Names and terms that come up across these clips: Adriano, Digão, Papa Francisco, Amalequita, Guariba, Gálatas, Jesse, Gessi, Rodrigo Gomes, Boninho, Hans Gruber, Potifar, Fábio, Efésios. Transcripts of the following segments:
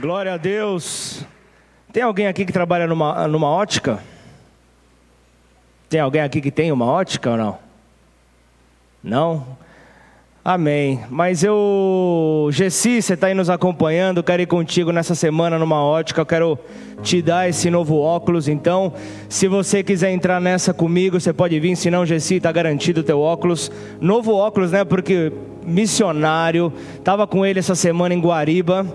Glória a Deus. Tem alguém aqui que trabalha numa ótica? Tem alguém aqui que tem uma ótica ou não? Não? Amém. Mas Gessi, você está aí nos acompanhando, eu quero ir contigo nessa semana numa ótica, eu quero te dar esse novo óculos, então, se você quiser entrar nessa comigo, você pode vir, se não, Gessi, está garantido o teu óculos, novo óculos, né, porque missionário, estava com ele essa semana em Guariba,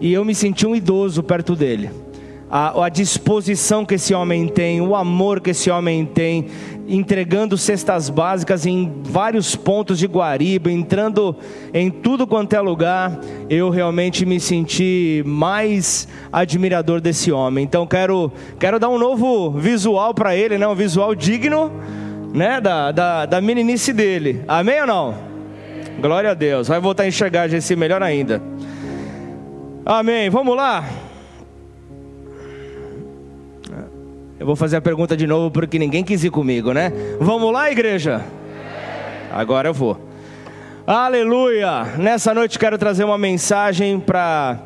e eu me senti um idoso perto dele. A disposição que esse homem tem, o amor que esse homem tem, entregando cestas básicas em vários pontos de Guariba, entrando em tudo quanto é lugar, eu realmente me senti mais admirador desse homem. Então quero dar um novo visual para ele, né? Um visual digno, né? da meninice dele, amém ou não? Amém. Glória a Deus, vai voltar a enxergar, Jesse, melhor ainda, amém. Vamos lá. Eu vou fazer a pergunta de novo porque ninguém quis ir comigo, né? Vamos lá, igreja? Agora eu vou. Aleluia! Nessa noite quero trazer uma mensagem para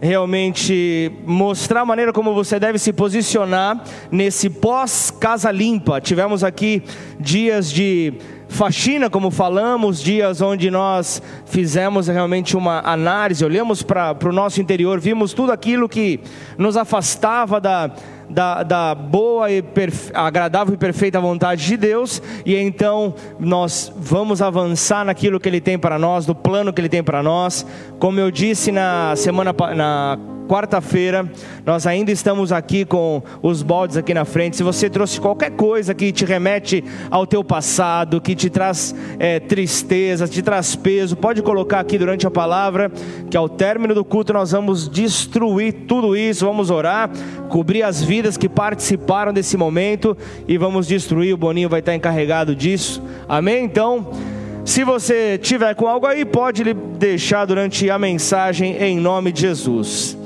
realmente mostrar a maneira como você deve se posicionar nesse pós-casa limpa. Tivemos aqui dias de faxina, como falamos, dias onde nós fizemos realmente uma análise, olhamos para o nosso interior, vimos tudo aquilo que nos afastava da boa e agradável e perfeita vontade de Deus, e então nós vamos avançar naquilo que Ele tem para nós, do plano que Ele tem para nós. Como eu disse na quarta-feira, nós ainda estamos aqui com os baldes aqui na frente. Se você trouxe qualquer coisa que te remete ao teu passado, que te traz tristeza, te traz peso, pode colocar aqui durante a palavra, que ao término do culto nós vamos destruir tudo isso, vamos orar, cobrir as vidas que participaram desse momento e vamos destruir. O Boninho vai estar encarregado disso, amém? Então, se você tiver com algo aí, pode deixar durante a mensagem, em nome de Jesus.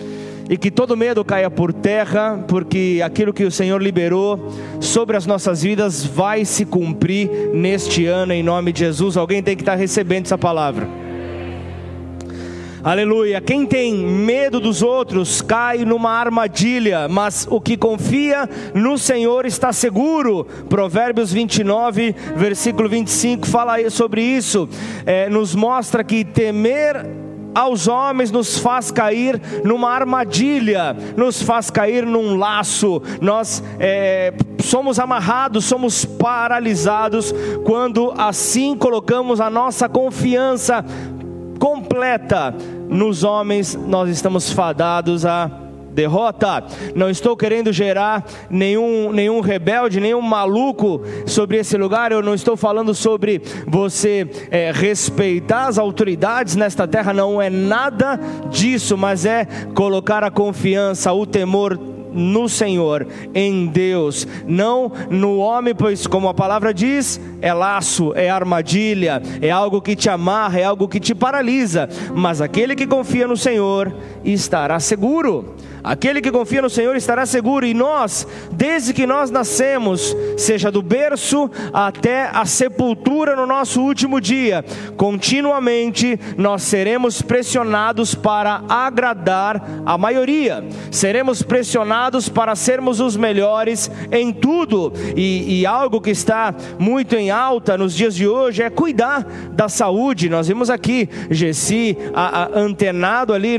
E que todo medo caia por terra, porque aquilo que o Senhor liberou sobre as nossas vidas vai se cumprir neste ano, em nome de Jesus. Alguém tem que estar recebendo essa palavra. Aleluia. Quem tem medo dos outros cai numa armadilha, mas o que confia no Senhor está seguro. Provérbios 29, versículo 25, fala sobre isso, nos mostra que temer aos homens nos faz cair numa armadilha, nos faz cair num laço. Nós somos amarrados, somos paralisados quando assim colocamos a nossa confiança completa nos homens. Nós estamos fadados a derrota. Não estou querendo gerar nenhum rebelde, nenhum maluco sobre esse lugar. Eu não estou falando sobre você respeitar as autoridades nesta terra, não é nada disso, mas é colocar a confiança, o temor no Senhor, em Deus, não no homem, pois como a palavra diz, é laço, é armadilha, é algo que te amarra, é algo que te paralisa, mas aquele que confia no Senhor estará seguro. Aquele que confia no Senhor estará seguro. E nós, desde que nós nascemos, seja do berço até a sepultura no nosso último dia, continuamente nós seremos pressionados para agradar a maioria, seremos pressionados para sermos os melhores em tudo, e algo que está muito em alta nos dias de hoje é cuidar da saúde. Nós vimos aqui, Gessi, antenado ali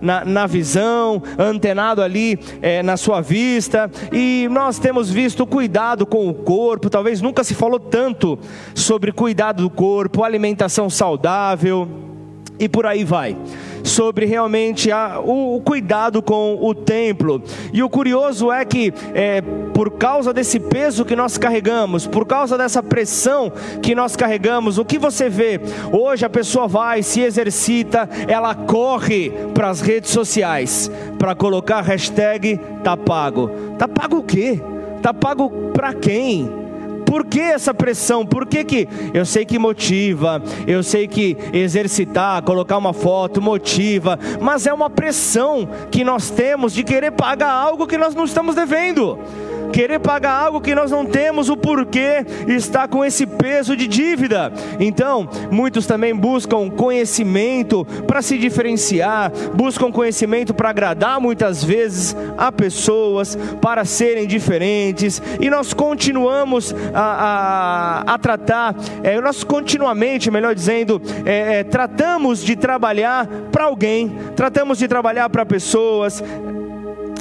na visão, antenado ali na sua vista, e nós temos visto cuidado com o corpo. Talvez nunca se falou tanto sobre cuidado do corpo, alimentação saudável e por aí vai, sobre realmente o cuidado com o templo. E o curioso é que por causa desse peso que nós carregamos, por causa dessa pressão que nós carregamos, o que você vê hoje, a pessoa vai, se exercita, ela corre para as redes sociais para colocar hashtag tá pago. Tá pago o quê? Tá pago para quem? Por que essa pressão? Por que eu sei que motiva, eu sei que exercitar, colocar uma foto motiva, mas é uma pressão que nós temos de querer pagar algo que nós não estamos devendo. Querer pagar algo que nós não temos o porquê está com esse peso de dívida. Então, muitos também buscam conhecimento para se diferenciar, buscam conhecimento para agradar muitas vezes a pessoas, para serem diferentes. E nós continuamos a tratar, nós continuamente, melhor dizendo, tratamos de trabalhar para alguém, tratamos de trabalhar para pessoas.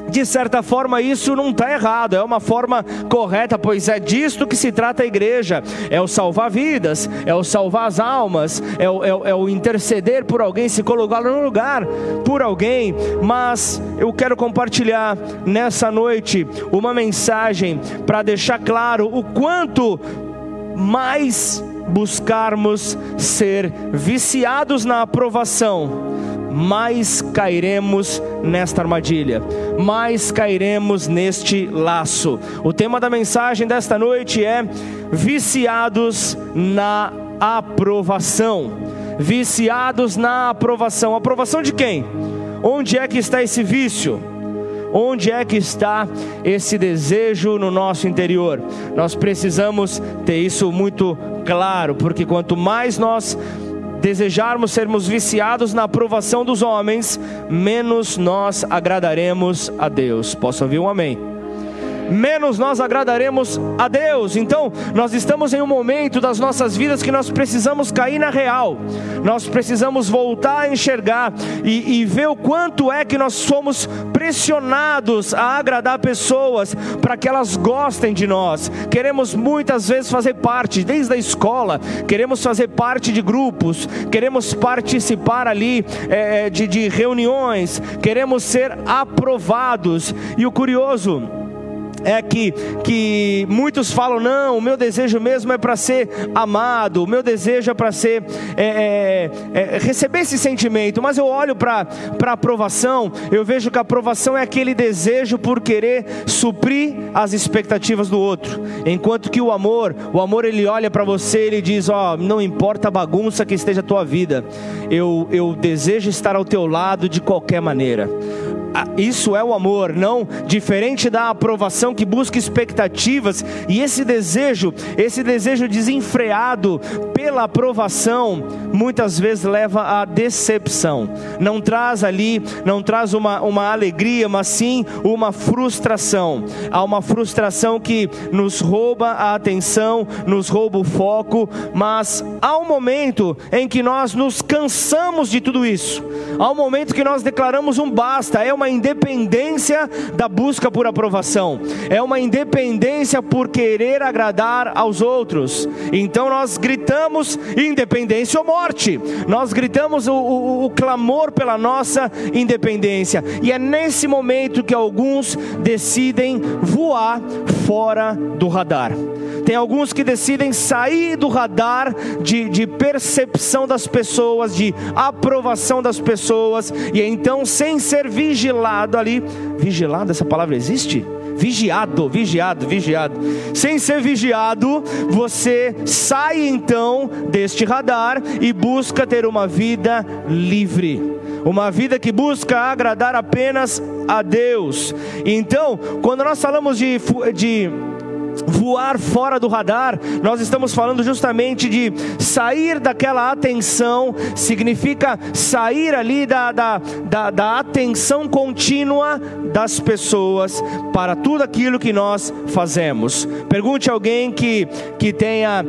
De certa forma isso não está errado, é uma forma correta, pois é disto que se trata a igreja, é o salvar vidas, é o salvar as almas, é o interceder por alguém, se colocar no lugar por alguém. Mas eu quero compartilhar nessa noite uma mensagem para deixar claro o quanto mais buscarmos ser viciados na aprovação, mais cairemos nesta armadilha, mais cairemos neste laço. O tema da mensagem desta noite é viciados na aprovação. Viciados na aprovação. Aprovação de quem? Onde é que está esse vício? Onde é que está esse desejo no nosso interior? Nós precisamos ter isso muito claro, porque quanto mais nós desejarmos sermos viciados na aprovação dos homens, menos nós agradaremos a Deus. Posso ouvir um amém? Menos nós agradaremos a Deus. Então, nós estamos em um momento das nossas vidas que nós precisamos cair na real. Nós precisamos voltar a enxergar e ver o quanto é que nós somos pressionados a agradar pessoas para que elas gostem de nós. Queremos muitas vezes fazer parte, desde a escola, queremos fazer parte de grupos, queremos participar ali de reuniões, queremos ser aprovados. E o curioso é que muitos falam: não, o meu desejo mesmo é para ser amado, o meu desejo é para ser receber esse sentimento. Mas eu olho para a aprovação, eu vejo que a aprovação é aquele desejo por querer suprir as expectativas do outro, enquanto que o amor ele olha para você, ele diz: ó, não importa a bagunça que esteja a tua vida, eu desejo estar ao teu lado de qualquer maneira. Isso é o amor, não diferente da aprovação que busca expectativas, e esse desejo desenfreado pela aprovação muitas vezes leva à decepção. Não traz ali, não traz uma alegria, mas sim uma frustração. Há uma frustração que nos rouba a atenção, nos rouba o foco, mas há um momento em que nós nos cansamos de tudo isso. Há um momento que nós declaramos um basta. É uma independência da busca por aprovação, é uma independência por querer agradar aos outros. Então nós gritamos independência ou morte, nós gritamos o clamor pela nossa independência, e é nesse momento que alguns decidem voar fora do radar. Tem alguns que decidem sair do radar de percepção das pessoas, de aprovação das pessoas, e então, sem ser vigilado, essa palavra existe? Vigiado. Sem ser vigiado, você sai então deste radar e busca ter uma vida livre, uma vida que busca agradar apenas a Deus. Então, quando nós falamos de voar fora do radar, nós estamos falando justamente de sair daquela atenção, significa sair ali da atenção contínua das pessoas para tudo aquilo que nós fazemos. Pergunte a alguém que tenha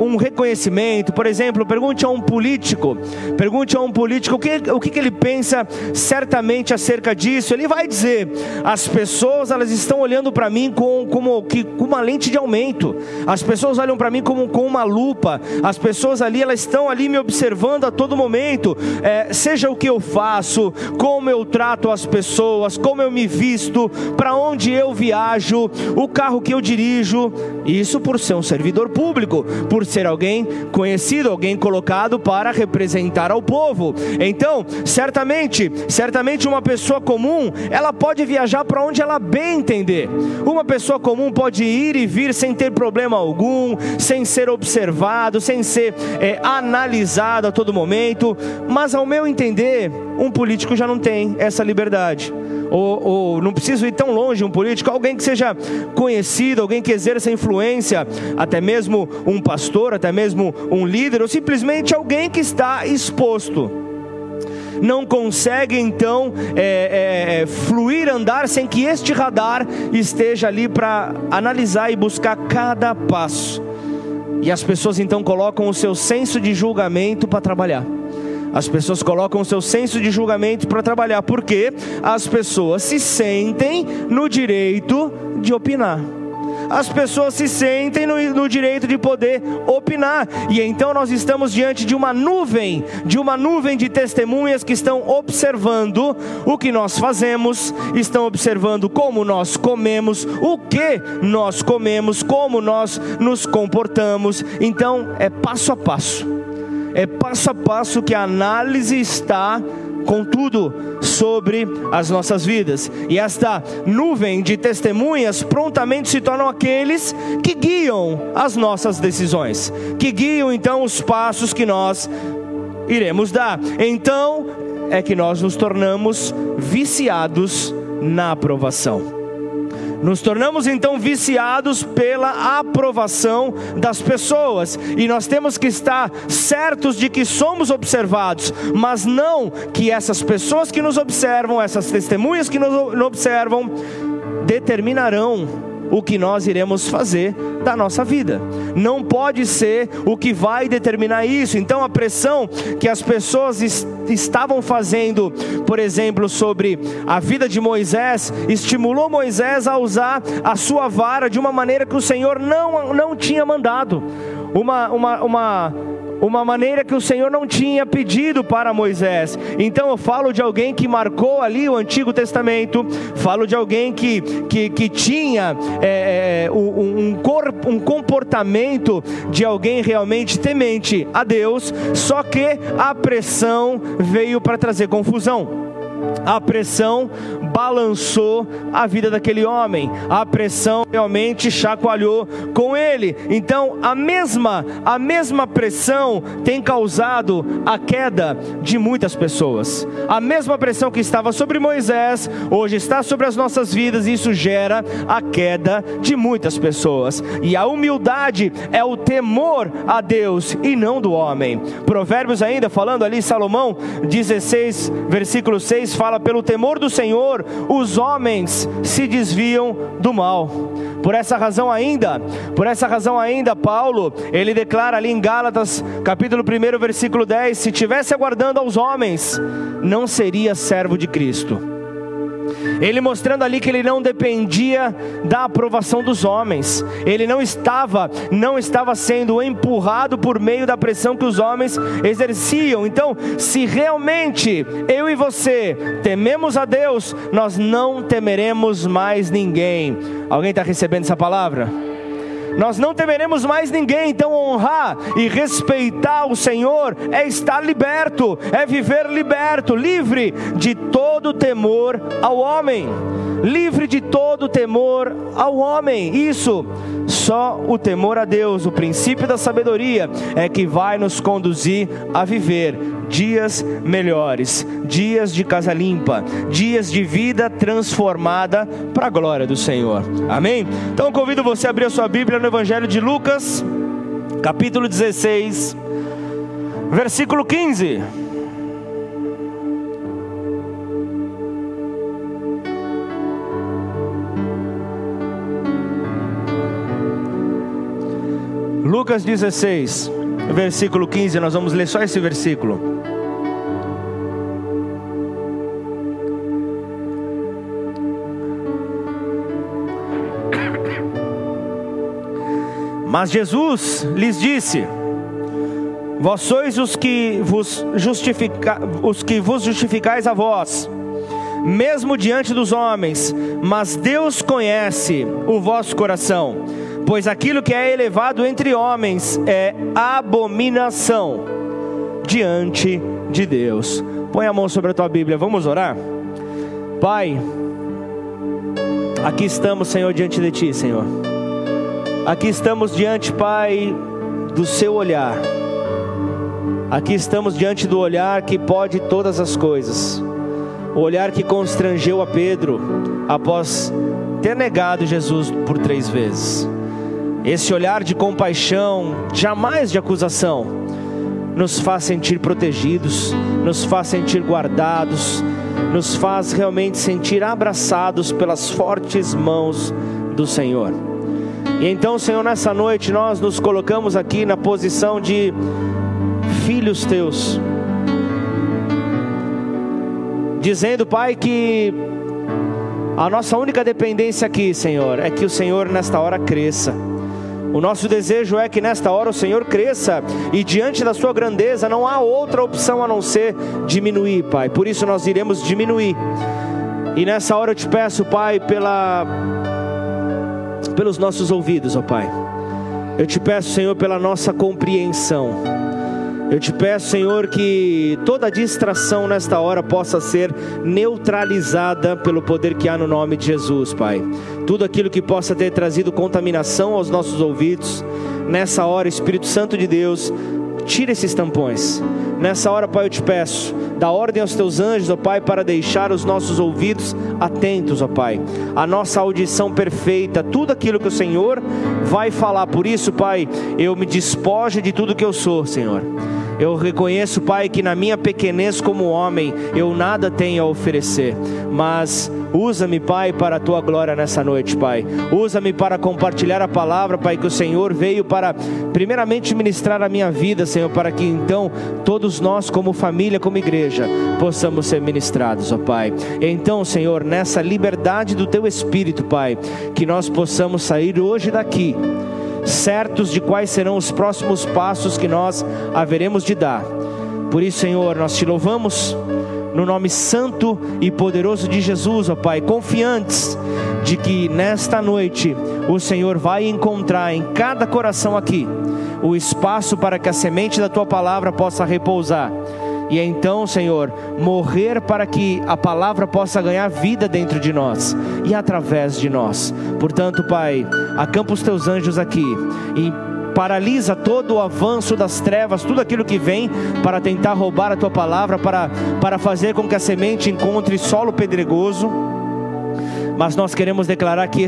um reconhecimento, por exemplo, pergunte a um político o que ele pensa certamente acerca disso. Ele vai dizer: as pessoas, elas estão olhando para mim com uma lente de aumento, as pessoas olham para mim com uma lupa, as pessoas ali, elas estão ali me observando a todo momento, seja o que eu faço, como eu trato as pessoas, como eu me visto, para onde eu viajo, o carro que eu dirijo. Isso por ser um servidor público, por ser alguém conhecido, alguém colocado para representar ao povo. Então, certamente uma pessoa comum, ela pode viajar para onde ela bem entender. Uma pessoa comum, um pode ir e vir sem ter problema algum, sem ser observado, sem ser analisado a todo momento. Mas ao meu entender, um político já não tem essa liberdade. Ou não preciso ir tão longe, um político, alguém que seja conhecido, alguém que exerça influência, até mesmo um pastor, até mesmo um líder, ou simplesmente alguém que está exposto. Não consegue então fluir, andar sem que este radar esteja ali para analisar e buscar cada passo. E as pessoas então colocam o seu senso de julgamento para trabalhar. As pessoas colocam o seu senso de julgamento para trabalhar, porque as pessoas se sentem no direito de opinar. As pessoas se sentem no direito de poder opinar. E então nós estamos diante de uma nuvem de testemunhas que estão observando o que nós fazemos, estão observando como nós comemos, o que nós comemos, como nós nos comportamos. Então é passo a passo que a análise está contudo sobre as nossas vidas. E esta nuvem de testemunhas prontamente se tornam aqueles que guiam as nossas decisões, que guiam então os passos que nós iremos dar. Então é que nós nos tornamos viciados na aprovação. Nos tornamos então viciados pela aprovação das pessoas. E nós temos que estar certos de que somos observados, mas não que essas pessoas que nos observam, essas testemunhas que nos observam, determinarão o que nós iremos fazer da nossa vida. Não pode ser o que vai determinar isso. Então a pressão que as pessoas estavam fazendo, por exemplo, sobre a vida de Moisés, estimulou Moisés a usar a sua vara de uma maneira que o Senhor não tinha mandado. Uma maneira que o Senhor não tinha pedido para Moisés. Então eu falo de alguém que marcou ali o Antigo Testamento, falo de alguém que tinha um comportamento de alguém realmente temente a Deus, só que a pressão veio para trazer confusão. A pressão balançou a vida daquele homem, a pressão realmente chacoalhou com ele. Então a mesma pressão tem causado a queda de muitas pessoas. A mesma pressão que estava sobre Moisés, hoje está sobre as nossas vidas, e isso gera a queda de muitas pessoas. E a humildade é o temor a Deus e não do homem. Provérbios ainda, falando ali, Salomão 16, versículo 6, fala: pelo temor do Senhor os homens se desviam do mal. Por essa razão ainda Paulo, ele declara ali em Gálatas capítulo 1 versículo 10, se tivesse aguardando aos homens, não seria servo de Cristo. Ele mostrando ali que ele não dependia da aprovação dos homens. Ele não estava sendo empurrado por meio da pressão que os homens exerciam. Então, se realmente eu e você tememos a Deus, nós não temeremos mais ninguém. Alguém está recebendo essa palavra? Nós não temeremos mais ninguém. Então honrar e respeitar o Senhor é estar liberto, é viver liberto, livre de todo temor ao homem. Livre de todo temor ao homem. Isso, só o temor a Deus, o princípio da sabedoria, é que vai nos conduzir a viver dias melhores, dias de casa limpa, dias de vida transformada para a glória do Senhor. Amém? Então convido você a abrir a sua Bíblia no Evangelho de Lucas, capítulo 16, versículo 15. Lucas 16, versículo 15, nós vamos ler só esse versículo. Mas Jesus lhes disse: vós sois os que vos justificais a vós mesmo diante dos homens, mas Deus conhece o vosso coração, pois aquilo que é elevado entre homens é abominação diante de Deus. Põe a mão sobre a tua Bíblia, vamos orar. Pai, Aqui estamos, Senhor, diante de Ti, Senhor. Aqui estamos diante, Pai, do Seu olhar. Aqui estamos diante do olhar que pode todas as coisas. O olhar que constrangeu a Pedro após ter negado Jesus por 3 vezes. Esse olhar de compaixão, jamais de acusação, nos faz sentir protegidos, nos faz sentir guardados, nos faz realmente sentir abraçados pelas fortes mãos do Senhor. E então, Senhor, nessa noite nós nos colocamos aqui na posição de filhos Teus, dizendo, Pai, que a nossa única dependência aqui, Senhor, é que o Senhor nesta hora cresça. O nosso desejo é que nesta hora o Senhor cresça, e diante da Sua grandeza não há outra opção a não ser diminuir, Pai. Por isso nós iremos diminuir. E nessa hora eu Te peço, Pai, pelos nossos ouvidos, ó Pai. Eu Te peço, Senhor, pela nossa compreensão. Eu Te peço, Senhor, que toda distração nesta hora possa ser neutralizada pelo poder que há no nome de Jesus, Pai. Tudo aquilo que possa ter trazido contaminação aos nossos ouvidos, nessa hora, Espírito Santo de Deus, tira esses tampões. Nessa hora, Pai, eu Te peço, dá ordem aos Teus anjos, ó Pai, para deixar os nossos ouvidos atentos, ó Pai. A nossa audição perfeita, tudo aquilo que o Senhor vai falar. Por isso, Pai, eu me despojo de tudo que eu sou, Senhor. Eu reconheço, Pai, que na minha pequenez como homem, eu nada tenho a oferecer. Mas usa-me, Pai, para a Tua glória nessa noite, Pai. Usa-me para compartilhar a palavra, Pai, que o Senhor veio para primeiramente ministrar a minha vida, Senhor, para que então todos nós, como família, como igreja, possamos ser ministrados, ó Pai. Então, Senhor, nessa liberdade do Teu Espírito, Pai, que nós possamos sair hoje daqui certos de quais serão os próximos passos que nós haveremos de dar. Por isso, Senhor, nós Te louvamos no nome santo e poderoso de Jesus, ó Pai, confiantes de que nesta noite o Senhor vai encontrar em cada coração aqui o espaço para que a semente da Tua palavra possa repousar. E então, Senhor, morrer para que a palavra possa ganhar vida dentro de nós e através de nós. Portanto, Pai, acampa os Teus anjos aqui e paralisa todo o avanço das trevas, tudo aquilo que vem para tentar roubar a Tua palavra, para fazer com que a semente encontre solo pedregoso. Mas nós queremos declarar que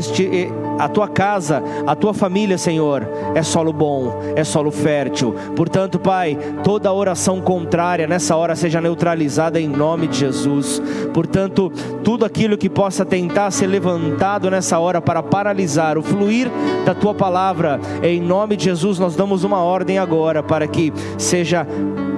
a Tua casa, a Tua família, Senhor, é solo bom, é solo fértil. Portanto, Pai, toda oração contrária nessa hora seja neutralizada em nome de Jesus. Portanto, tudo aquilo que possa tentar ser levantado nessa hora para paralisar o fluir da Tua palavra, em nome de Jesus nós damos uma ordem agora para que seja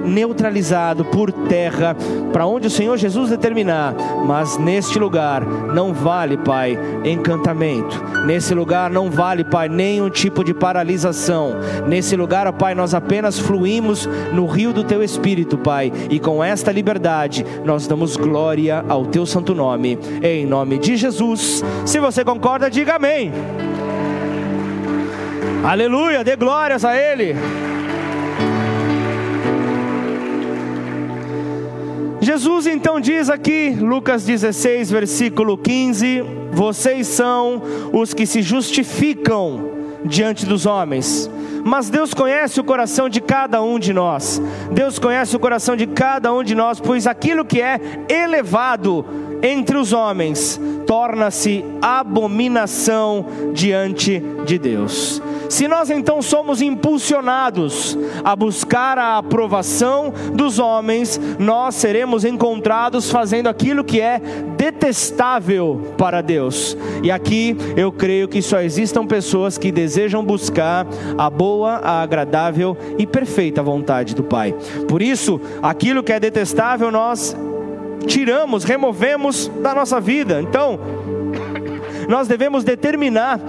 neutralizado por terra, para onde o Senhor Jesus determinar. Mas neste lugar não vale, Pai, encantamento. Nesse lugar não vale, Pai, nenhum tipo de paralisação. Nesse lugar, Pai, nós apenas fluímos no rio do Teu Espírito, Pai. E com esta liberdade nós damos glória ao Teu santo nome, em nome de Jesus. Se você concorda, diga amém. Aleluia, dê glórias a Ele. Jesus então diz aqui, Lucas 16, versículo 15, vocês são os que se justificam diante dos homens, mas Deus conhece o coração de cada um de nós. Deus conhece o coração de cada um de nós, pois aquilo que é elevado entre os homens torna-se abominação diante de Deus. Se nós então somos impulsionados a buscar a aprovação dos homens, nós seremos encontrados fazendo aquilo que é detestável para Deus. E aqui eu creio que só existam pessoas que desejam buscar a boa, a agradável e perfeita vontade do Pai. Por isso, aquilo que é detestável nós tiramos, removemos da nossa vida. Então, nós devemos determinar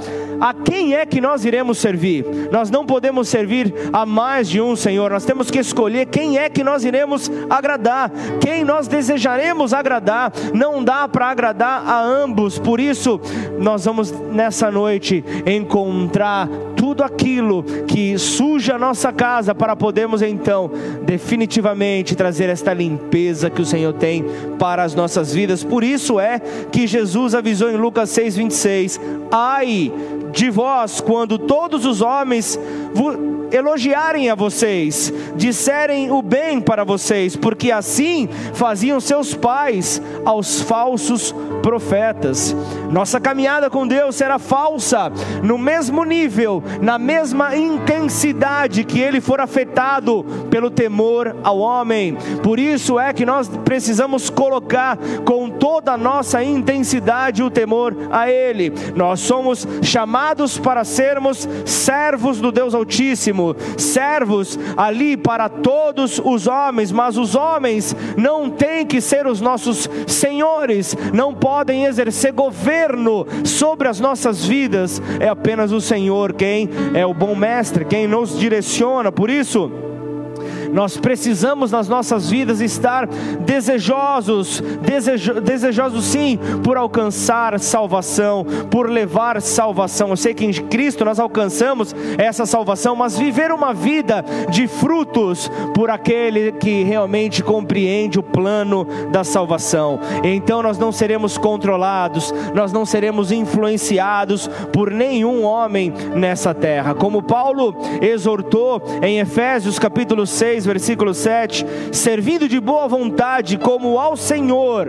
a quem é que nós iremos servir. Nós não podemos servir a mais de um, Senhor. Nós temos que escolher quem é que nós iremos agradar, quem nós desejaremos agradar. Não dá para agradar a ambos. Por isso, nós vamos nessa noite encontrar tudo aquilo que suja a nossa casa, para podermos então definitivamente trazer esta limpeza que o Senhor tem para as nossas vidas. Por isso é que Jesus avisou em Lucas 6,26: ai de vós, quando todos os homens elogiarem a vocês, disserem o bem para vocês, porque assim faziam seus pais aos falsos profetas. Nossa caminhada com Deus será falsa no mesmo nível, na mesma intensidade que ele for afetado pelo temor ao homem. Por isso é que nós precisamos colocar com toda a nossa intensidade o temor a ele. Nós somos chamados para sermos servos do Deus Altíssimo, servos ali para todos os homens, mas os homens não têm que ser os nossos senhores, não podem exercer governo sobre as nossas vidas. É apenas o Senhor quem é o bom mestre, quem nos direciona. Por isso, nós precisamos nas nossas vidas estar desejosos sim, por alcançar salvação, por levar salvação. Eu sei que em Cristo nós alcançamos essa salvação, mas viver uma vida de frutos por aquele que realmente compreende o plano da salvação. Então nós não seremos controlados, nós não seremos influenciados por nenhum homem nessa terra. Como Paulo exortou em Efésios capítulo 6, versículo 7, servindo de boa vontade como ao Senhor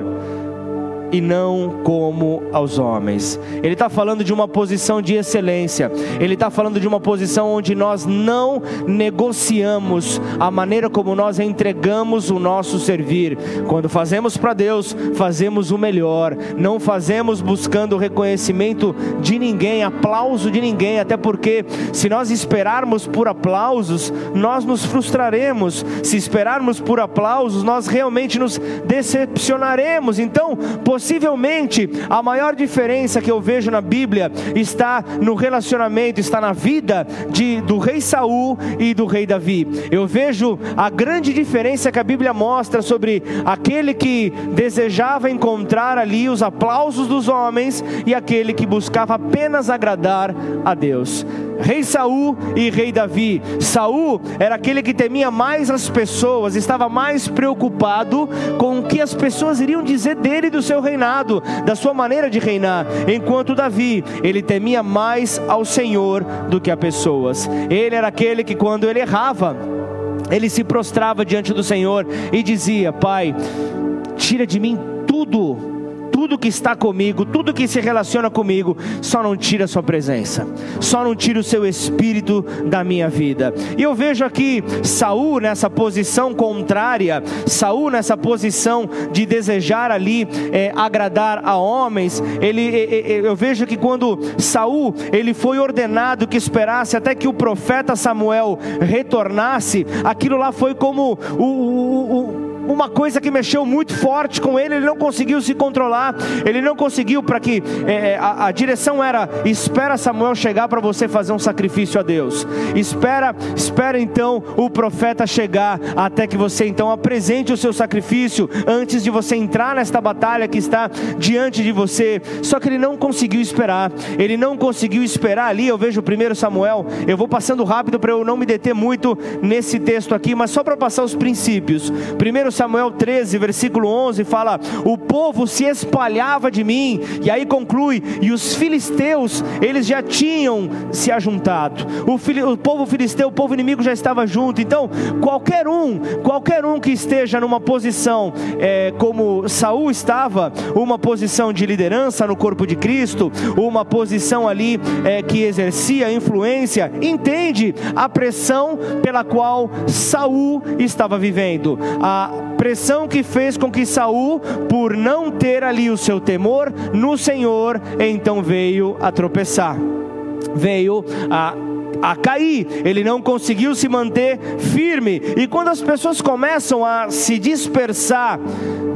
e não como aos homens. Ele está falando de uma posição de excelência, ele está falando de uma posição onde nós não negociamos a maneira como nós entregamos o nosso servir. Quando fazemos para Deus, fazemos o melhor, não fazemos buscando reconhecimento de ninguém, aplauso de ninguém, até porque se nós esperarmos por aplausos, nós nos frustraremos. Se esperarmos por aplausos, nós realmente nos decepcionaremos. Então, possivelmente a maior diferença que eu vejo na Bíblia está no relacionamento, está na vida do rei Saul e do rei Davi. Eu vejo a grande diferença que a Bíblia mostra sobre aquele que desejava encontrar ali os aplausos dos homens e aquele que buscava apenas agradar a Deus. Rei Saul e rei Davi. Saul era aquele que temia mais as pessoas, estava mais preocupado com o que as pessoas iriam dizer dele e do seu reinado, da sua maneira de reinar, enquanto Davi, ele temia mais ao Senhor do que a pessoas. Ele era aquele que, quando ele errava, ele se prostrava diante do Senhor e dizia: Pai, tira de mim tudo que está comigo, tudo que se relaciona comigo, só não tira a sua presença, só não tira o seu espírito da minha vida. E eu vejo aqui Saul nessa posição contrária, Saul nessa posição de desejar ali agradar a homens. Eu vejo que quando Saul, ele foi ordenado que esperasse até que o profeta Samuel retornasse, aquilo lá foi como uma coisa que mexeu muito forte com ele. Ele não conseguiu se controlar, ele não conseguiu, para que a direção era: espera Samuel chegar para você fazer um sacrifício a Deus, espera então o profeta chegar até que você então apresente o seu sacrifício antes de você entrar nesta batalha que está diante de você. Só que ele não conseguiu esperar, ele não conseguiu esperar ali. Eu vejo 1 Samuel, eu vou passando rápido para eu não me deter muito nesse texto aqui, mas só para passar os princípios. 1 Samuel 13, versículo 11 fala: o povo se espalhava de mim, e aí conclui, e os filisteus, eles já tinham se ajuntado. O povo filisteu, o povo inimigo já estava junto. Então qualquer um que esteja numa posição como Saul estava, uma posição de liderança no corpo de Cristo, uma posição ali que exercia influência, entende a pressão pela qual Saul estava vivendo, a pressão que fez com que Saul, por não ter ali o seu temor no Senhor, então veio a tropeçar, veio a cair. Ele não conseguiu se manter firme, e quando as pessoas começam a se dispersar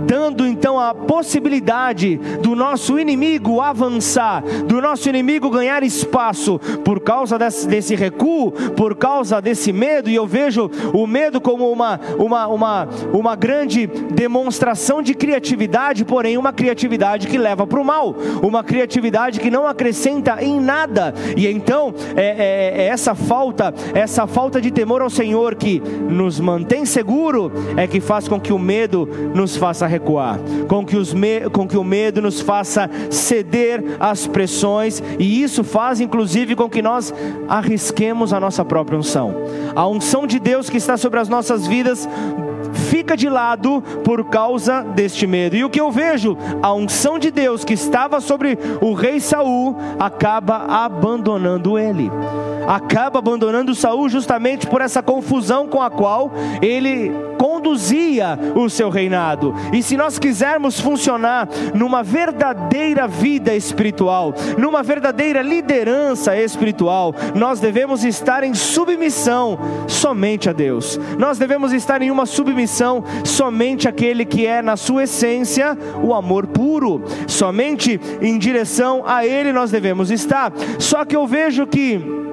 dando então a possibilidade do nosso inimigo avançar, do nosso inimigo ganhar espaço, por causa desse recuo, por causa desse medo. E eu vejo o medo como uma grande demonstração de criatividade, porém uma criatividade que leva para o mal, uma criatividade que não acrescenta em nada. E então é essa falta de temor ao Senhor que nos mantém seguro, é que faz com que o medo nos faça recuar, com que o medo nos faça ceder às pressões, e isso faz inclusive com que nós arrisquemos a nossa própria unção. A unção de Deus que está sobre as nossas vidas fica de lado por causa deste medo. E o que eu vejo, a unção de Deus que estava sobre o rei Saul acaba abandonando ele. Acaba abandonando Saul justamente por essa confusão com a qual ele conduzia o seu reinado. E se nós quisermos funcionar numa verdadeira vida espiritual, numa verdadeira liderança espiritual, nós devemos estar em submissão somente a Deus. Nós devemos estar em uma submissão somente àquele que é na sua essência o amor puro. Somente em direção a Ele nós devemos estar. Só que eu vejo que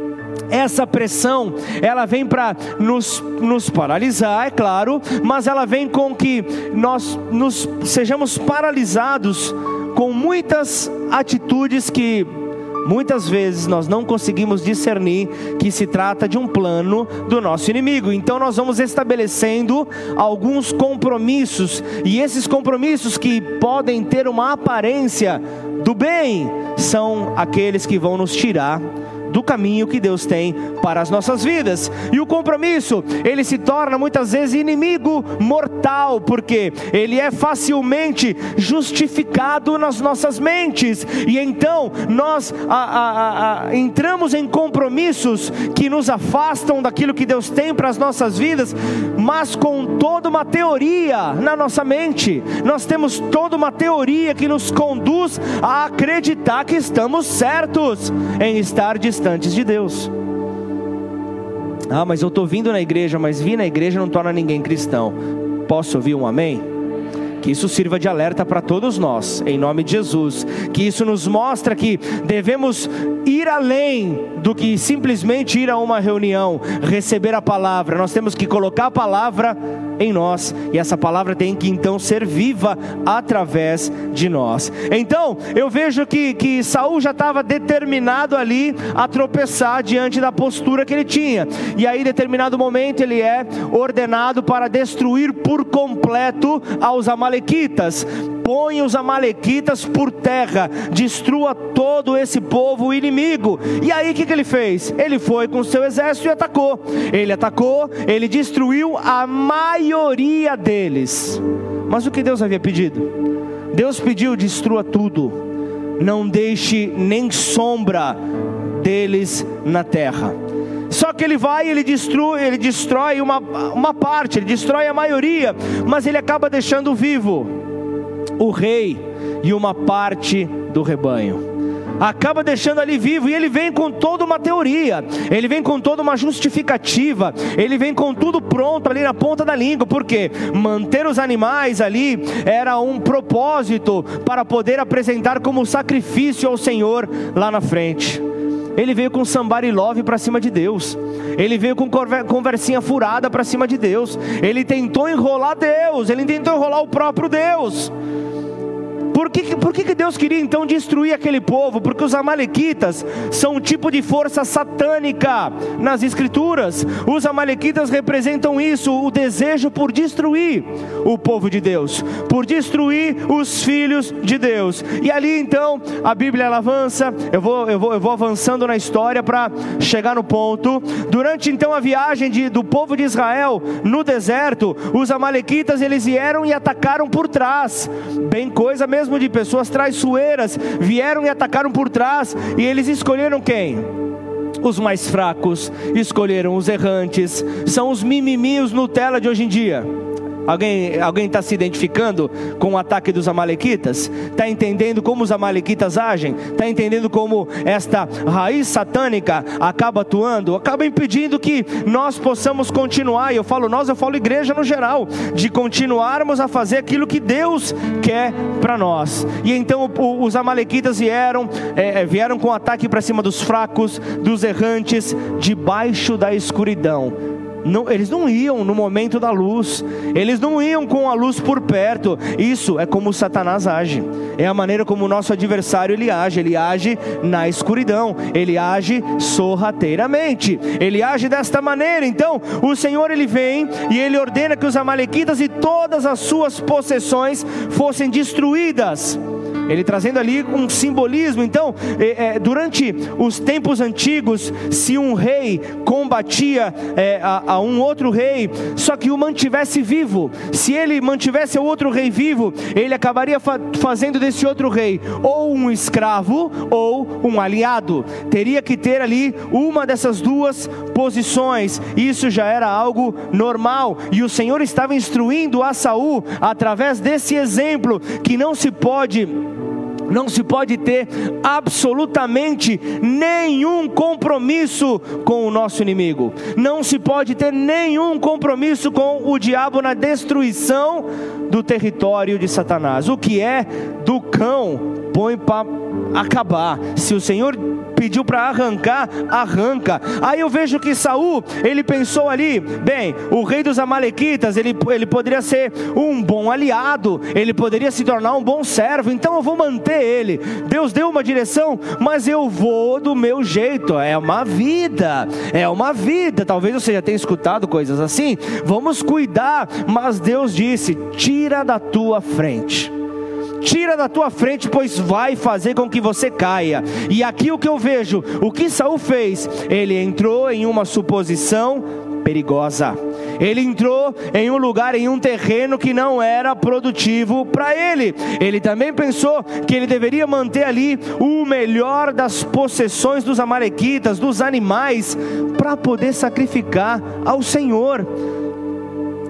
essa pressão, ela vem para nos paralisar, é claro, mas ela vem com que nós sejamos paralisados com muitas atitudes que muitas vezes nós não conseguimos discernir que se trata de um plano do nosso inimigo. Então nós vamos estabelecendo alguns compromissos, e esses compromissos que podem ter uma aparência do bem, são aqueles que vão nos tirar do caminho que Deus tem para as nossas vidas. E o compromisso, ele se torna muitas vezes inimigo mortal, porque ele é facilmente justificado nas nossas mentes, e então nós entramos em compromissos que nos afastam daquilo que Deus tem para as nossas vidas, mas com toda uma teoria na nossa mente. Nós temos toda uma teoria que nos conduz a acreditar que estamos certos em estar distantes de Deus. Ah, mas eu estou vindo na igreja, mas vir na igreja não torna ninguém cristão. Posso ouvir um amém? Que isso sirva de alerta para todos nós, em nome de Jesus. Que isso nos mostra que devemos ir além do que simplesmente ir a uma reunião, receber a palavra. Nós temos que colocar a palavra em nós, e essa palavra tem que então ser viva através de nós. Então eu vejo que Saul já estava determinado ali a tropeçar diante da postura que ele tinha, e aí em determinado momento ele é ordenado para destruir por completo aos amalequitas. Põe os amalequitas por terra, destrua todo esse povo inimigo. E aí o que ele fez? Ele foi com seu exército e atacou. Ele atacou, ele destruiu a maioria deles. Mas o que Deus havia pedido? Deus pediu: destrua tudo, não deixe nem sombra deles na terra. Só que ele vai e ele destrói uma parte, ele destrói a maioria, mas ele acaba deixando vivo o rei e uma parte do rebanho. Acaba deixando ali vivo, e ele vem com toda uma teoria, ele vem com toda uma justificativa, ele vem com tudo pronto ali na ponta da língua, porque manter os animais ali era um propósito para poder apresentar como sacrifício ao Senhor lá na frente. Ele veio com somebody love para cima de Deus, ele veio com conversinha furada para cima de Deus, ele tentou enrolar Deus, ele tentou enrolar o próprio Deus. Por que Deus queria então destruir aquele povo? Porque os amalequitas são um tipo de força satânica nas escrituras. Os amalequitas representam isso, o desejo por destruir o povo de Deus, por destruir os filhos de Deus. E ali então a Bíblia ela avança, eu vou avançando na história para chegar no ponto. Durante então a viagem do povo de Israel no deserto, os amalequitas eles vieram e atacaram por trás, bem coisa mesmo de pessoas traiçoeiras, vieram e atacaram por trás, e eles escolheram quem? Os mais fracos, escolheram os errantes, são os mimimi, os Nutella de hoje em dia. Alguém está se identificando com o ataque dos amalequitas? Está entendendo como os amalequitas agem? Está entendendo como esta raiz satânica acaba atuando? Acaba impedindo que nós possamos continuar, e eu falo nós, eu falo igreja no geral, de continuarmos a fazer aquilo que Deus quer para nós. E então os amalequitas vieram com ataque para cima dos fracos, dos errantes, debaixo da escuridão. Não, eles não iam no momento da luz, eles não iam com a luz por perto. Isso é como Satanás age, é a maneira como o nosso adversário ele age na escuridão, ele age sorrateiramente, ele age desta maneira. Então o Senhor ele vem e ele ordena que os amalequitas e todas as suas possessões fossem destruídas. Ele trazendo ali um simbolismo. Então, durante os tempos antigos, se um rei combatia a um outro rei, só que o mantivesse vivo, se ele mantivesse o outro rei vivo, ele acabaria fazendo desse outro rei ou um escravo ou um aliado. Teria que ter ali uma dessas duas posições. Isso já era algo normal, e o Senhor estava instruindo a Saul através desse exemplo que não se pode ter absolutamente nenhum compromisso com o nosso inimigo. Não se pode ter nenhum compromisso com o diabo na destruição do território de Satanás. O que é do cão, põe para acabar. Se o Senhor pediu para arrancar, arranca. Aí eu vejo que Saul, ele pensou ali, bem, o rei dos amalequitas, ele poderia ser um bom aliado, ele poderia se tornar um bom servo, então eu vou manter ele. Deus deu uma direção, mas eu vou do meu jeito. É uma vida, talvez você já tenha escutado coisas assim, vamos cuidar, mas Deus disse, tira da tua frente, pois vai fazer com que você caia. E aqui o que eu vejo, o que Saul fez, ele entrou em uma suposição perigosa, ele entrou em um lugar, em um terreno que não era produtivo para ele. Ele também pensou que ele deveria manter ali o melhor das possessões dos amalequitas, dos animais, para poder sacrificar ao Senhor.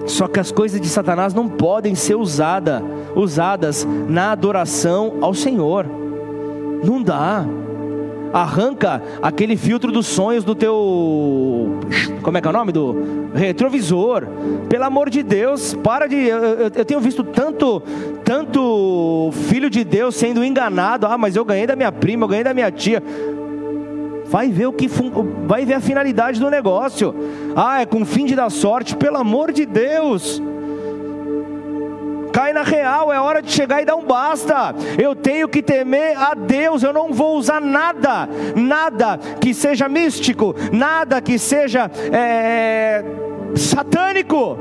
Só que as coisas de Satanás não podem ser usadas na adoração ao Senhor. Não dá. Arranca aquele filtro dos sonhos do teu... como é que é o nome? Do retrovisor. Pelo amor de Deus, para de... Eu tenho visto tanto filho de Deus sendo enganado. Ah, mas eu ganhei da minha prima, eu ganhei da minha tia. Vai ver a finalidade do negócio. Ah, é com fim de dar sorte. Pelo amor de Deus, cai na real, é hora de chegar e dar um basta. Eu tenho que temer a Deus, eu não vou usar nada que seja místico, nada que seja satânico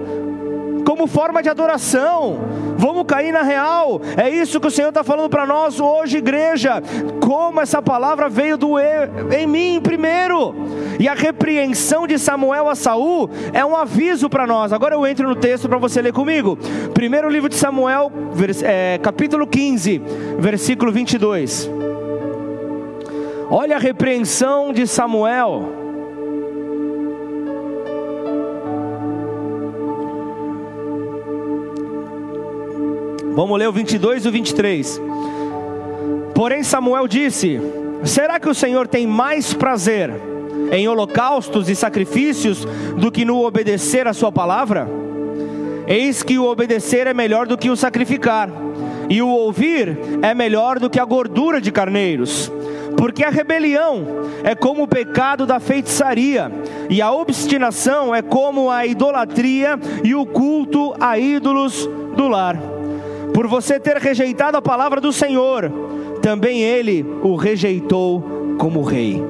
como forma de adoração. Vamos cair na real. É isso que o Senhor está falando para nós hoje, igreja. Como essa palavra veio em mim primeiro. E a repreensão de Samuel a Saul é um aviso para nós. Agora eu entro no texto para você ler comigo. Primeiro livro de Samuel, capítulo 15, versículo 22. Olha a repreensão de Samuel. Vamos ler o 22 e o 23. Porém Samuel disse: será que o Senhor tem mais prazer em holocaustos e sacrifícios do que no obedecer à sua palavra? Eis que o obedecer é melhor do que o sacrificar, e o ouvir é melhor do que a gordura de carneiros. Porque a rebelião é como o pecado da feitiçaria, e a obstinação é como a idolatria e o culto a ídolos do lar. Por você ter rejeitado a palavra do Senhor, também ele o rejeitou como rei.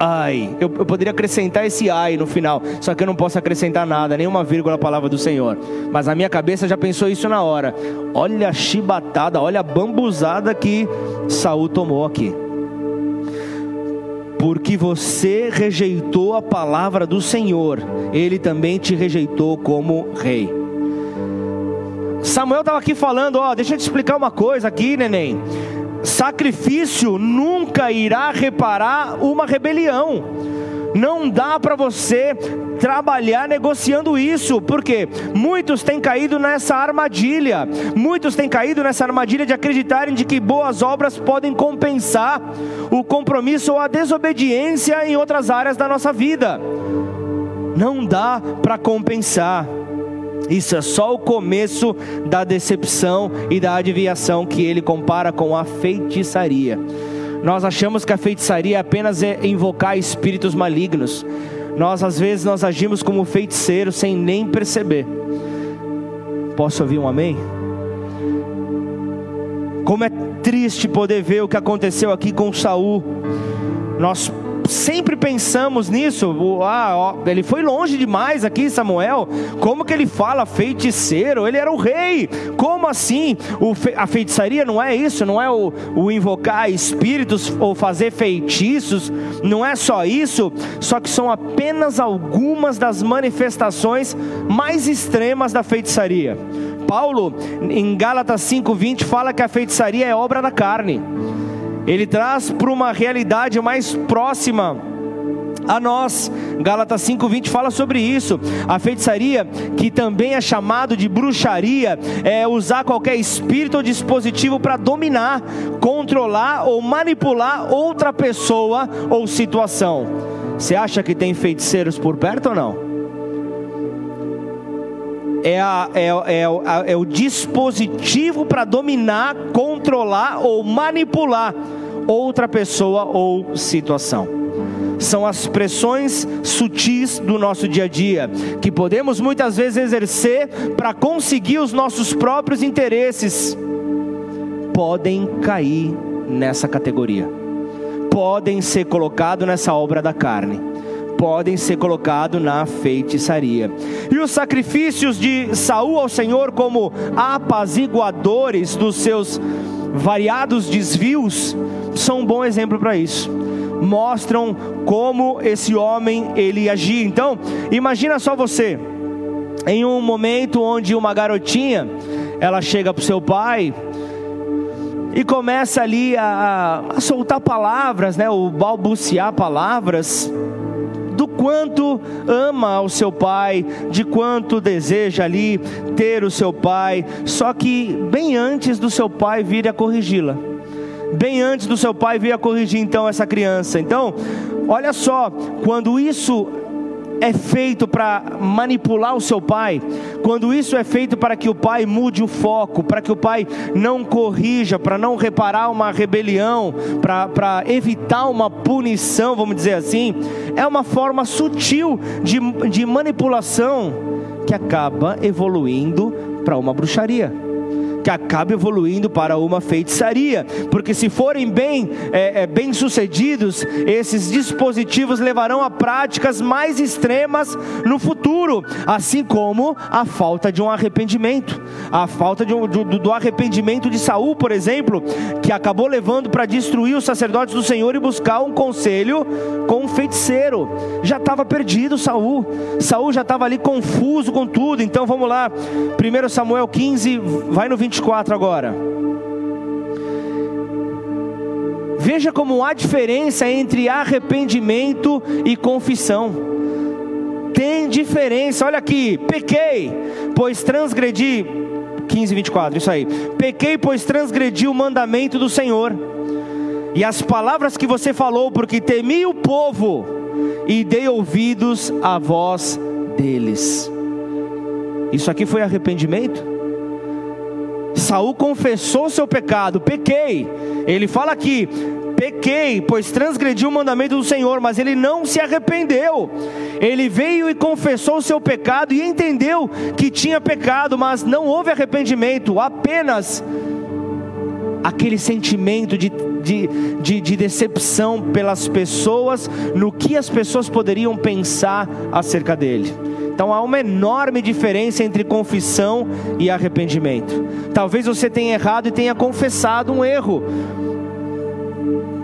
Ai, eu poderia acrescentar esse ai no final, só que eu não posso acrescentar nada, nenhuma vírgula à palavra do Senhor. Mas a minha cabeça já pensou isso na hora. Olha a chibatada, olha a bambuzada que Saul tomou aqui. Porque você rejeitou a palavra do Senhor, ele também te rejeitou como rei. Samuel estava aqui falando, deixa eu te explicar uma coisa aqui, neném. Sacrifício nunca irá reparar uma rebelião. Não dá para você trabalhar negociando isso, porque muitos têm caído nessa armadilha. Muitos têm caído nessa armadilha de acreditarem de que boas obras podem compensar o compromisso ou a desobediência em outras áreas da nossa vida. Não dá para compensar. Isso é só o começo da decepção e da adivinhação, que ele compara com a feitiçaria. Nós achamos que a feitiçaria apenas é invocar espíritos malignos. Nós às vezes nós agimos como feiticeiros sem nem perceber. Posso ouvir um amém? Como é triste poder ver o que aconteceu aqui com Saul. Nós sempre pensamos nisso. Ele foi longe demais aqui, Samuel. Como que ele fala feiticeiro? Ele era o rei. Como assim? A feitiçaria não é isso, não é o invocar espíritos ou fazer feitiços, não é só isso. Só que são apenas algumas das manifestações mais extremas da feitiçaria. Paulo, em Gálatas 5:20, fala que a feitiçaria é obra da carne. Ele traz para uma realidade mais próxima a nós. Gálatas 5:20 fala sobre isso. A feitiçaria, que também é chamado de bruxaria, é usar qualquer espírito ou dispositivo para dominar, controlar ou manipular outra pessoa ou situação. Você acha que tem feiticeiros por perto ou não? É o dispositivo para dominar, controlar ou manipular outra pessoa ou situação. São as pressões sutis do nosso dia a dia, que podemos muitas vezes exercer para conseguir os nossos próprios interesses. Podem cair nessa categoria. Podem ser colocados nessa obra da carne. Podem ser colocados na feitiçaria. E os sacrifícios de Saul ao Senhor como apaziguadores dos seus variados desvios são um bom exemplo para isso. Mostram como esse homem ele agia. Então, imagina só você em um momento onde uma garotinha, ela chega para o seu pai e começa ali a soltar palavras, né, ou balbuciar palavras, do quanto ama o seu pai, de quanto deseja ali ter o seu pai, só que bem antes do seu pai vir a corrigi-la, bem antes do seu pai vir a corrigir então essa criança. Então, olha só, quando isso é feito para manipular o seu pai, quando isso é feito para que o pai mude o foco, para que o pai não corrija, para não reparar uma rebelião, para evitar uma punição, vamos dizer assim, é uma forma sutil de manipulação que acaba evoluindo para uma bruxaria, que acaba evoluindo para uma feitiçaria, porque se forem bem sucedidos, esses dispositivos levarão a práticas mais extremas no futuro, assim como a falta de um arrependimento, a falta do arrependimento de Saul, por exemplo, que acabou levando para destruir os sacerdotes do Senhor e buscar um conselho com um feiticeiro. Já estava perdido Saul já estava ali confuso com tudo. Então vamos lá, 1 Samuel 15, vai no 24 agora. Veja como há diferença entre arrependimento e confissão. Tem diferença, olha aqui. Pequei, pois transgredi. 15:24, isso aí. Pequei, pois transgredi o mandamento do Senhor e as palavras que você falou, porque temi o povo e dei ouvidos à voz deles. Isso aqui foi arrependimento? Saul confessou seu pecado. Pequei, ele fala aqui, pequei, pois transgredi o mandamento do Senhor, mas ele não se arrependeu. Ele veio e confessou seu pecado e entendeu que tinha pecado, mas não houve arrependimento, apenas aquele sentimento de decepção pelas pessoas, no que as pessoas poderiam pensar acerca dele. Então há uma enorme diferença entre confissão e arrependimento. Talvez você tenha errado e tenha confessado um erro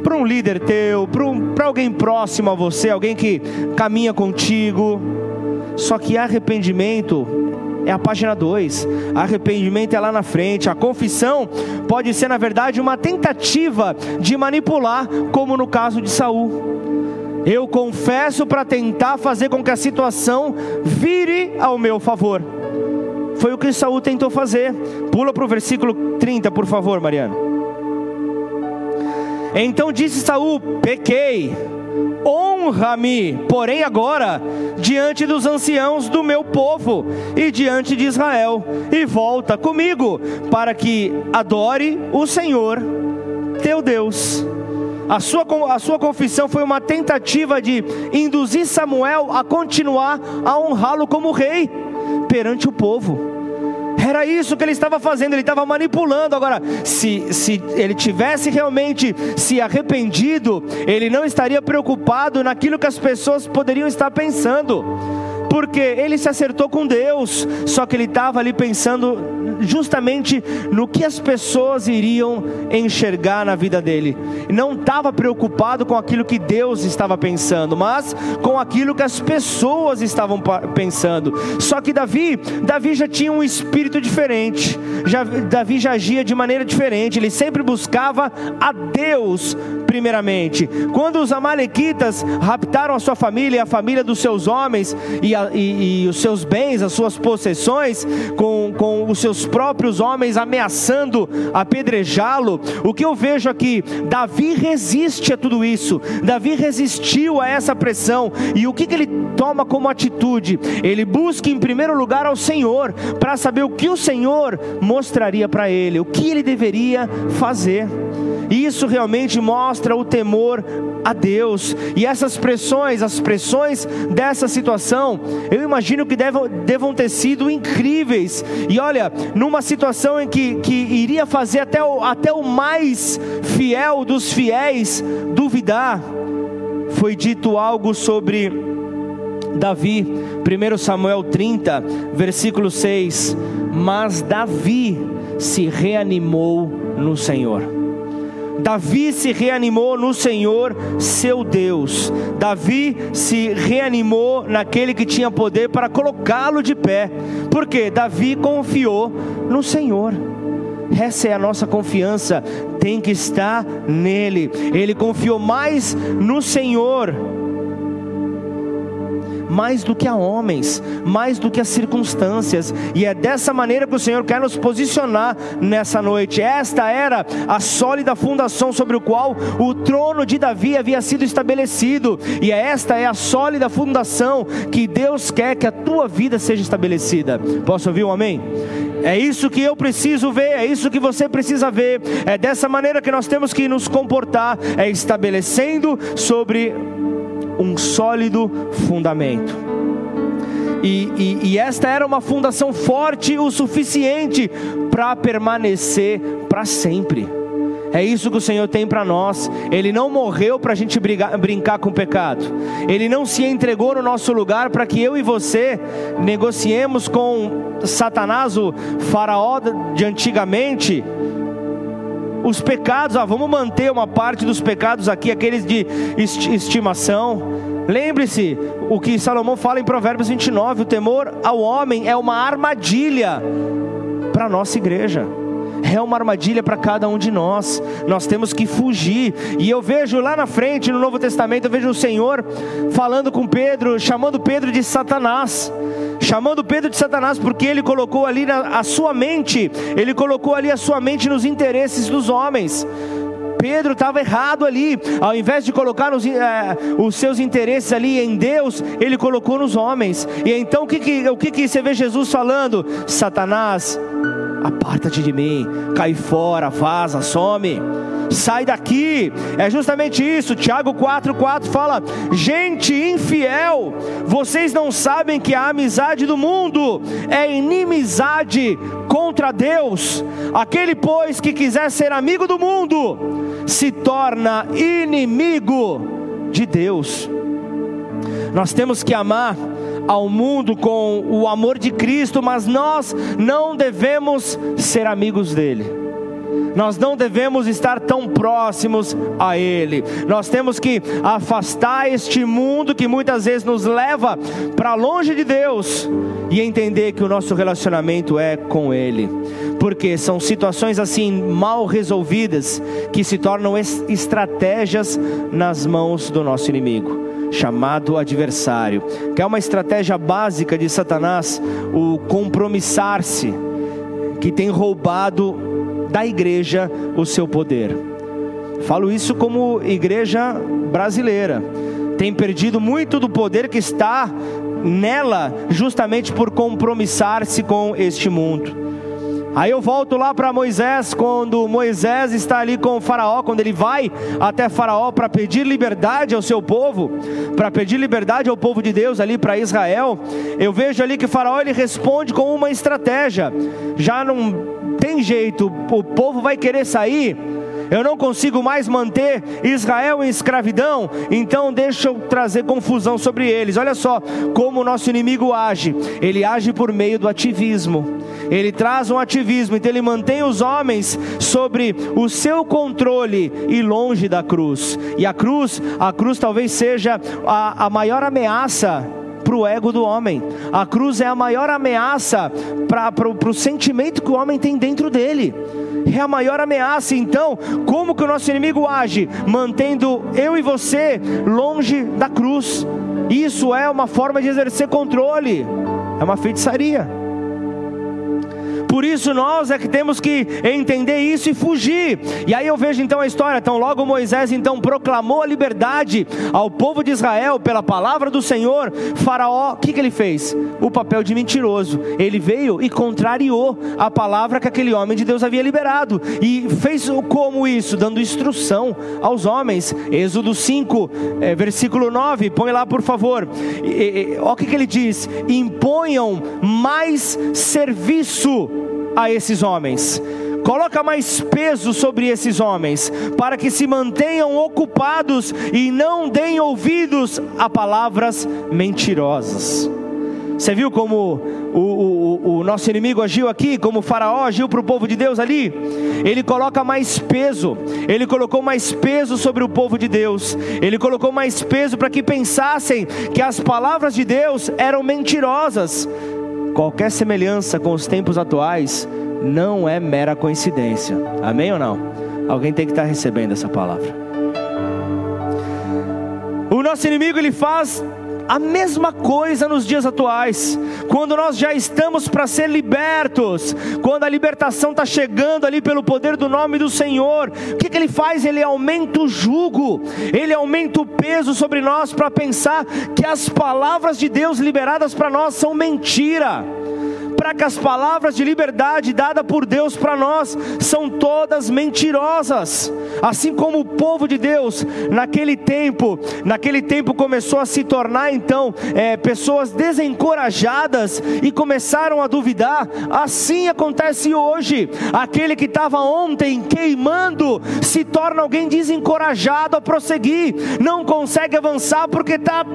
para um líder teu, para alguém próximo a você, alguém que caminha contigo. Só que arrependimento é a página 2. Arrependimento é lá na frente. A confissão pode ser, na verdade, uma tentativa de manipular, como no caso de Saul. Eu confesso para tentar fazer com que a situação vire ao meu favor. Foi o que Saul tentou fazer. Pula para o versículo 30, por favor, Mariana. Então disse Saul: pequei, honra-me, porém agora, diante dos anciãos do meu povo e diante de Israel, e volta comigo, para que adore o Senhor, teu Deus. A sua confissão foi uma tentativa de induzir Samuel a continuar a honrá-lo como rei perante o povo. Era isso que ele estava fazendo, ele estava manipulando. Agora, se ele tivesse realmente se arrependido, ele não estaria preocupado naquilo que as pessoas poderiam estar pensando, porque ele se acertou com Deus. Só que ele estava ali pensando justamente no que as pessoas iriam enxergar na vida dele. Não estava preocupado com aquilo que Deus estava pensando, mas com aquilo que as pessoas estavam pensando. Só que Davi já tinha um espírito diferente. Davi já agia de maneira diferente. Ele sempre buscava a Deus primeiramente. Quando os amalequitas raptaram a sua família e a família dos seus homens e os seus bens, as suas possessões, com os seus próprios homens ameaçando apedrejá-lo, o que eu vejo aqui? Davi resiste a tudo isso. Davi resistiu a essa pressão. E o que ele toma como atitude? Ele busca em primeiro lugar ao Senhor, para saber o que o Senhor mostraria para ele, o que ele deveria fazer. Isso realmente mostra o temor a Deus. E essas pressões, as pressões dessa situação, eu imagino que devam ter sido incríveis. E olha, numa situação em que iria fazer até o mais fiel dos fiéis duvidar, foi dito algo sobre Davi. 1 Samuel 30, versículo 6, mas Davi se reanimou no Senhor. Davi se reanimou no Senhor, seu Deus. Davi se reanimou naquele que tinha poder para colocá-lo de pé, porque Davi confiou no Senhor. Essa é a nossa confiança, tem que estar nele. Ele confiou mais no Senhor, mais do que a homens, mais do que as circunstâncias. E é dessa maneira que o Senhor quer nos posicionar nessa noite. Esta era a sólida fundação sobre o qual o trono de Davi havia sido estabelecido, e esta é a sólida fundação que Deus quer que a tua vida seja estabelecida. Posso ouvir um amém? É isso que eu preciso ver, é isso que você precisa ver. É dessa maneira que nós temos que nos comportar, é estabelecendo sobre um sólido fundamento. E esta era uma fundação forte o suficiente para permanecer para sempre. É isso que o Senhor tem para nós. Ele não morreu para a gente brincar com o pecado. Ele não se entregou no nosso lugar para que eu e você negociemos com Satanás, o faraó de antigamente, os pecados. Vamos manter uma parte dos pecados aqui, aqueles de estimação. Lembre-se o que Salomão fala em Provérbios 29, o temor ao homem é uma armadilha para a nossa igreja. É uma armadilha para cada um de nós. Nós temos que fugir. E eu vejo lá na frente, no Novo Testamento, eu vejo o Senhor falando com Pedro, chamando Pedro de Satanás. Chamando Pedro de Satanás porque ele colocou ali a sua mente. Ele colocou ali a sua mente nos interesses dos homens. Pedro estava errado ali. Ao invés de colocar os seus interesses ali em Deus, ele colocou nos homens. E então o que você vê Jesus falando? Satanás, aparta-te de mim, cai fora, vaza, some, sai daqui. É justamente isso. Tiago 4,4 fala: gente infiel, vocês não sabem que a amizade do mundo é inimizade contra Deus? Aquele, pois, que quiser ser amigo do mundo, se torna inimigo de Deus. Nós temos que amar ao mundo com o amor de Cristo, mas nós não devemos ser amigos dele. Nós não devemos estar tão próximos a Ele. Nós temos que afastar este mundo que muitas vezes nos leva para longe de Deus, e entender que o nosso relacionamento é com Ele. Porque são situações assim mal resolvidas que se tornam estratégias nas mãos do nosso inimigo. chamado adversário, que é uma estratégia básica de Satanás, o compromissar-se, que tem roubado da igreja o seu poder. Falo isso como igreja brasileira, tem perdido muito do poder que está nela, justamente por compromissar-se com este mundo. Aí eu volto lá para Moisés, quando Moisés está ali com o faraó, quando ele vai até faraó para pedir liberdade ao seu povo, para pedir liberdade ao povo de Deus ali para Israel, eu vejo ali que faraó ele responde com uma estratégia, já não tem jeito, o povo vai querer sair, eu não consigo mais manter Israel em escravidão, então deixa eu trazer confusão sobre eles. Olha só como o nosso inimigo age, ele age por meio do ativismo, ele traz um ativismo, então ele mantém os homens sobre o seu controle e longe da cruz. E a cruz talvez seja a maior ameaça para o ego do homem, a cruz é a maior ameaça para o sentimento que o homem tem dentro dele, é a maior ameaça. Então como que o nosso inimigo age? Mantendo eu e você longe da cruz. Isso é uma forma de exercer controle, é uma feitiçaria. Por isso nós é que temos que entender isso e fugir. E aí eu vejo então a história, então logo Moisés então proclamou a liberdade ao povo de Israel pela palavra do Senhor. Faraó, o que ele fez? O papel de mentiroso, ele veio e contrariou a palavra que aquele homem de Deus havia liberado, e fez como isso? Dando instrução aos homens, Êxodo 5, versículo 9, põe lá por favor, olha o que ele diz: imponham mais serviço a esses homens, coloca mais peso sobre esses homens, para que se mantenham ocupados e não deem ouvidos a palavras mentirosas. Você viu como o nosso inimigo agiu aqui, como o faraó agiu para o povo de Deus ali? Ele coloca mais peso, ele colocou mais peso sobre o povo de Deus, ele colocou mais peso para que pensassem que as palavras de Deus eram mentirosas. Qualquer semelhança com os tempos atuais não é mera coincidência. Amém ou não? Alguém tem que estar recebendo essa palavra. O nosso inimigo ele faz a mesma coisa nos dias atuais, quando nós já estamos para ser libertos, quando a libertação está chegando ali pelo poder do nome do Senhor, o que ele faz? Ele aumenta o jugo, ele aumenta o peso sobre nós para pensar que as palavras de Deus liberadas para nós são mentira, para que as palavras de liberdade dada por Deus para nós são todas mentirosas. Assim como o povo de Deus naquele tempo começou a se tornar então pessoas desencorajadas e começaram a duvidar, assim acontece hoje. Aquele que estava ontem queimando se torna alguém desencorajado a prosseguir, não consegue avançar porque está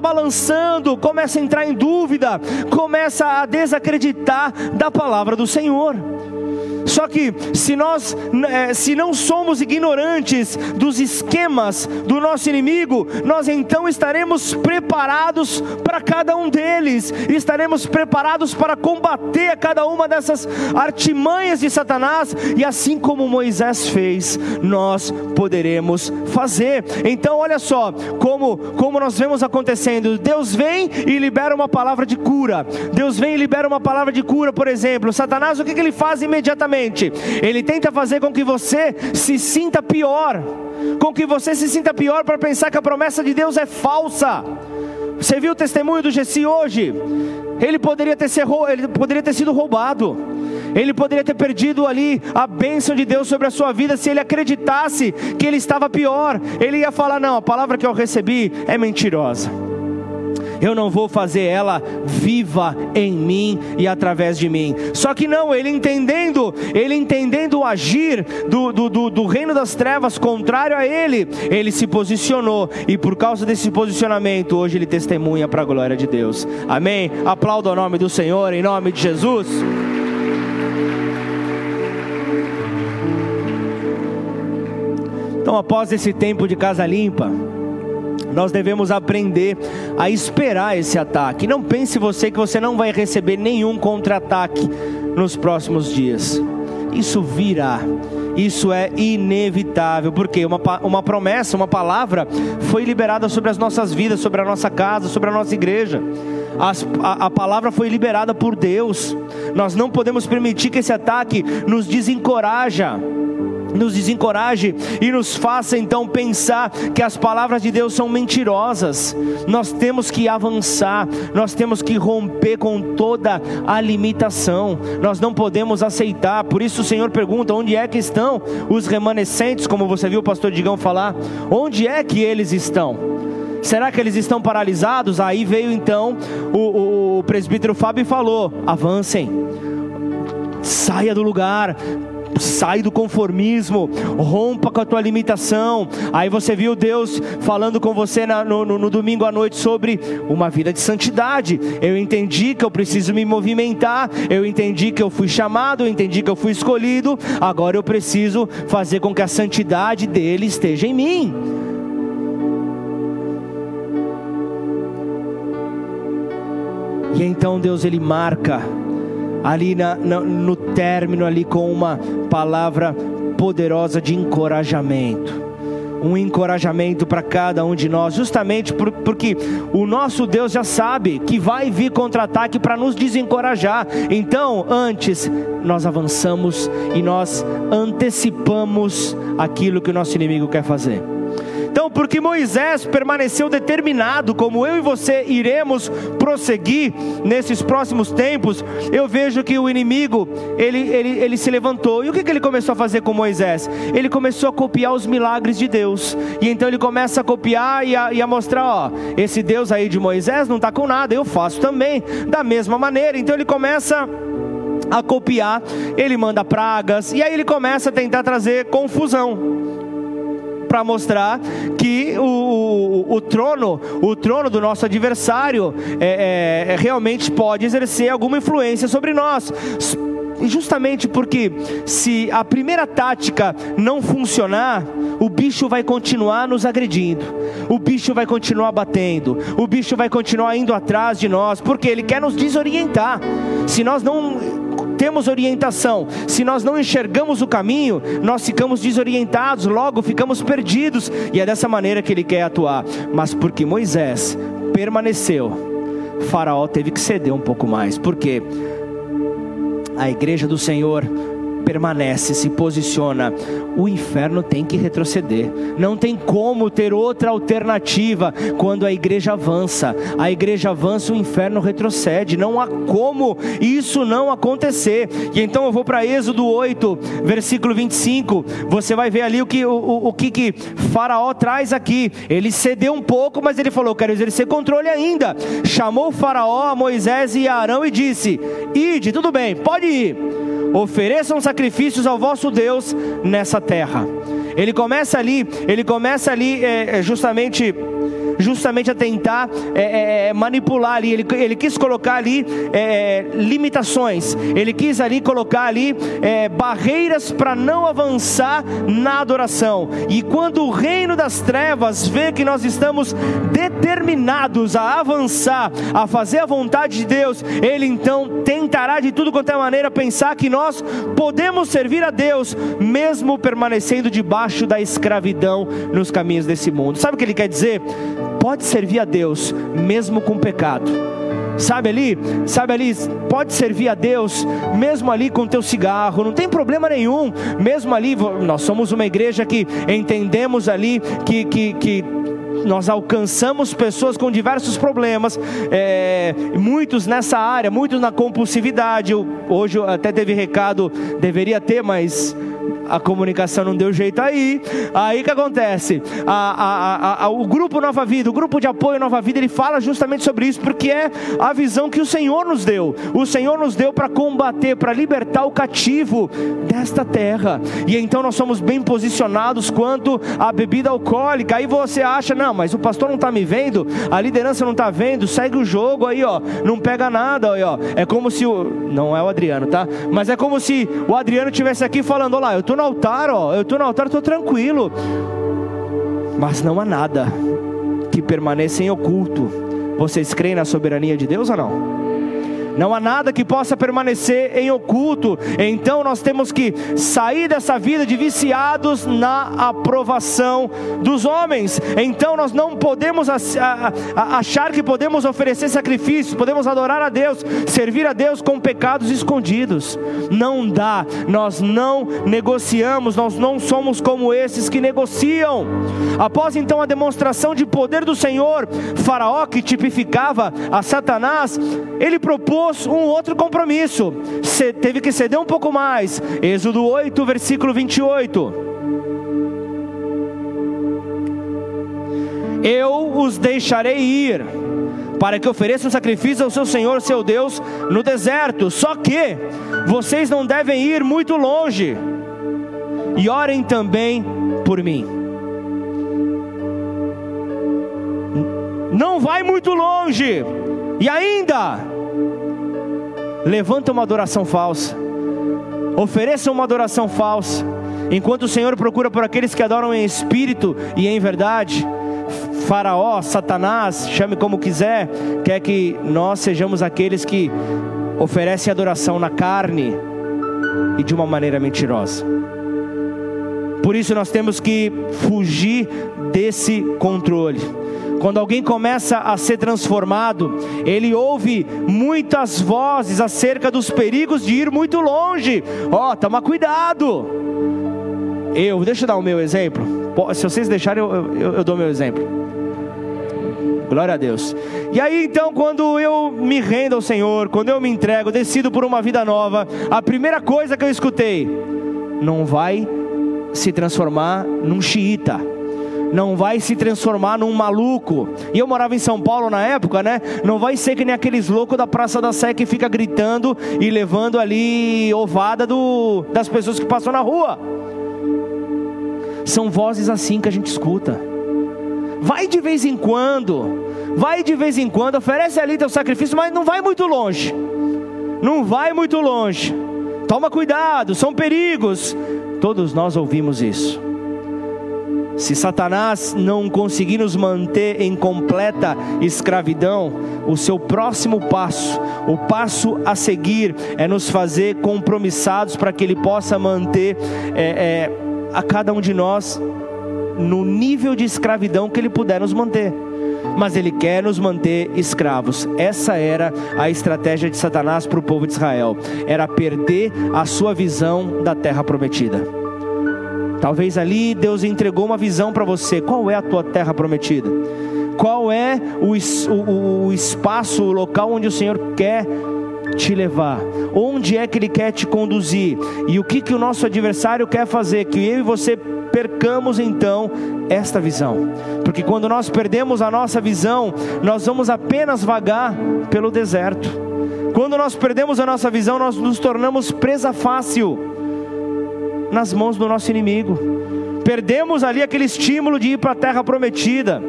balançando, começa a entrar em dúvida, começa a desacreditar da palavra do Senhor. Só que se nós não somos ignorantes dos esquemas do nosso inimigo, nós então estaremos preparados para cada um deles, estaremos preparados para combater a cada uma dessas artimanhas de Satanás, e assim como Moisés fez, nós poderemos fazer. Então olha só como nós vemos acontecendo. Deus vem e libera uma palavra de cura, Deus vem e libera uma palavra de cura, por exemplo. Satanás, o que ele faz imediatamente? Ele tenta fazer com que você se sinta pior, para pensar que a promessa de Deus é falsa. Você viu o testemunho do Gessi hoje? Ele poderia ter sido roubado, ele poderia ter perdido ali a bênção de Deus sobre a sua vida, se ele acreditasse que ele estava pior. Ele ia falar: não, a palavra que eu recebi é mentirosa, eu não vou fazer ela viva em mim e através de mim. Só que não, ele entendendo o agir do reino das trevas contrário a ele se posicionou, e por causa desse posicionamento, hoje ele testemunha para a glória de Deus. Amém? Aplauda o nome do Senhor, em nome de Jesus. Então após esse tempo de casa limpa, nós devemos aprender a esperar esse ataque. Não pense você que você não vai receber nenhum contra-ataque nos próximos dias. Isso virá, Isso é inevitável, porque uma promessa, uma palavra foi liberada sobre as nossas vidas, sobre a nossa casa, sobre a nossa igreja. A palavra foi liberada por Deus. Nós não podemos permitir que esse ataque nos desencoraje e nos faça então pensar que as palavras de Deus são mentirosas. Nós temos que avançar, nós temos que romper com toda a limitação, nós não podemos aceitar. Por isso o Senhor pergunta: onde é que estão os remanescentes? Como você viu o pastor Digão falar, onde é que eles estão? Será que eles estão paralisados? Aí veio então o presbítero Fábio e falou: avancem, saia do lugar, sai do conformismo, rompa com a tua limitação. Aí você viu Deus falando com você no domingo à noite sobre uma vida de santidade. Eu entendi que eu preciso me movimentar, eu entendi que eu fui chamado, eu entendi que eu fui escolhido, agora eu preciso fazer com que a santidade dele esteja em mim. E então Deus, ele marca ali no término ali com uma palavra poderosa de encorajamento, um encorajamento para cada um de nós, justamente porque o nosso Deus já sabe que vai vir contra-ataque para nos desencorajar. Então antes nós avançamos e nós antecipamos aquilo que o nosso inimigo quer fazer. Então, porque Moisés permaneceu determinado, como eu e você iremos prosseguir nesses próximos tempos, eu vejo que o inimigo, ele se levantou. E o que ele começou a fazer com Moisés? Ele começou a copiar os milagres de Deus. E então ele começa a copiar e a mostrar: ó, esse Deus aí de Moisés não está com nada, eu faço também, da mesma maneira. Então ele começa a copiar, ele manda pragas, e aí ele começa a tentar trazer confusão, para mostrar que o trono do nosso adversário realmente pode exercer alguma influência sobre nós. Justamente porque se a primeira tática não funcionar, o bicho vai continuar nos agredindo, o bicho vai continuar batendo, o bicho vai continuar indo atrás de nós, porque ele quer nos desorientar. Se nós não temos orientação, se nós não enxergamos o caminho, nós ficamos desorientados, logo ficamos perdidos, e é dessa maneira que ele quer atuar. Mas porque Moisés permaneceu, Faraó teve que ceder um pouco mais, porque a igreja do Senhor permanece, se posiciona. O inferno tem que retroceder, não tem como ter outra alternativa. Quando a igreja avança, o inferno retrocede, não há como isso não acontecer. E então eu vou para Êxodo 8, versículo 25, você vai ver ali o que Faraó traz aqui. Ele cedeu um pouco, mas ele falou: quero exercer controle ainda. Chamou Faraó a Moisés e a Arão e disse: ide, tudo bem, pode ir, ofereçam sacrifícios ao vosso Deus nessa terra. Ele começa ali justamente a tentar manipular ali. Ele quis colocar ali limitações, ele quis ali colocar ali barreiras para não avançar na adoração. E quando o reino das trevas vê que nós estamos determinados a avançar, a fazer a vontade de Deus, ele então tentará de tudo quanto é maneira pensar que nós podemos servir a Deus, mesmo permanecendo debaixo da escravidão nos caminhos desse mundo. Sabe o que ele quer dizer? Pode servir a Deus mesmo com pecado. Sabe ali, pode servir a Deus mesmo ali com teu cigarro, não tem problema nenhum. Mesmo ali, nós somos uma igreja que entendemos ali que nós alcançamos pessoas com diversos problemas, muitos nessa área, muitos na compulsividade. Hoje até teve recado, deveria ter, mas a comunicação não deu jeito. Aí o que acontece? O grupo Nova Vida, o grupo de apoio Nova Vida, ele fala justamente sobre isso, porque é a visão que o Senhor nos deu. O Senhor nos deu para combater, para libertar o cativo desta terra. E então nós somos bem posicionados quanto à bebida alcoólica. Aí você acha: não, mas o pastor não está me vendo, a liderança não está vendo, segue o jogo aí, ó, não pega nada aí, ó. É como se não é o Adriano, tá? Mas é como se o Adriano estivesse aqui falando: olá, eu tô no altar, ó, eu tô no altar, tô tranquilo. Mas não há nada que permaneça em oculto. Vocês creem na soberania de Deus ou não? Não há nada que possa permanecer em oculto. Então nós temos que sair dessa vida de viciados na aprovação dos homens. Então nós não podemos achar que podemos oferecer sacrifícios, podemos adorar a Deus, servir a Deus com pecados escondidos. Não dá. Nós não negociamos, nós não somos como esses que negociam. Após então a demonstração de poder do Senhor, Faraó, que tipificava a Satanás, ele propôs um outro compromisso. Teve que ceder um pouco mais. Êxodo 8, versículo 28. Eu os deixarei ir, para que ofereçam sacrifício ao seu Senhor, seu Deus, no deserto. Só que vocês não devem ir muito longe. E orem também por mim. Não vai muito longe. E ainda levanta uma adoração falsa, ofereça uma adoração falsa, enquanto o Senhor procura por aqueles que adoram em espírito e em verdade. Faraó, Satanás, chame como quiser, quer que nós sejamos aqueles que oferecem adoração na carne e de uma maneira mentirosa. Por isso nós temos que fugir desse controle. Quando alguém começa a ser transformado, ele ouve muitas vozes acerca dos perigos de ir muito longe. Ó, toma cuidado. Deixa eu dar o meu exemplo. Se vocês deixarem, eu dou meu exemplo. Glória a Deus. E aí então, quando eu me rendo ao Senhor, quando eu me entrego, decido por uma vida nova, a primeira coisa que eu escutei: não vai se transformar num xiita, não vai se transformar num maluco. E eu morava em São Paulo na época, né? Não vai ser que nem aqueles loucos da Praça da Sé que fica gritando e levando ali ovada das pessoas que passam na rua. São vozes assim que a gente escuta. Vai de vez em quando, oferece ali teu sacrifício, mas não vai muito longe. Toma cuidado, são perigos. Todos nós ouvimos isso. Se Satanás não conseguir nos manter em completa escravidão, o seu próximo passo, o passo a seguir, é nos fazer compromissados para que ele possa manter a cada um de nós no nível de escravidão que ele puder nos manter. Mas ele quer nos manter escravos. Essa era a estratégia de Satanás para o povo de Israel. Era perder a sua visão da terra prometida. Talvez ali Deus entregou uma visão para você. Qual é a tua terra prometida? Qual é o espaço, o local onde o Senhor quer te levar? Onde é que Ele quer te conduzir? E o que o nosso adversário quer fazer? Que eu e você percamos então esta visão, porque quando nós perdemos a nossa visão, nós vamos apenas vagar pelo deserto. Quando nós perdemos a nossa visão, nós nos tornamos presa fácil nas mãos do nosso inimigo. Perdemos ali aquele estímulo de ir para a terra prometida.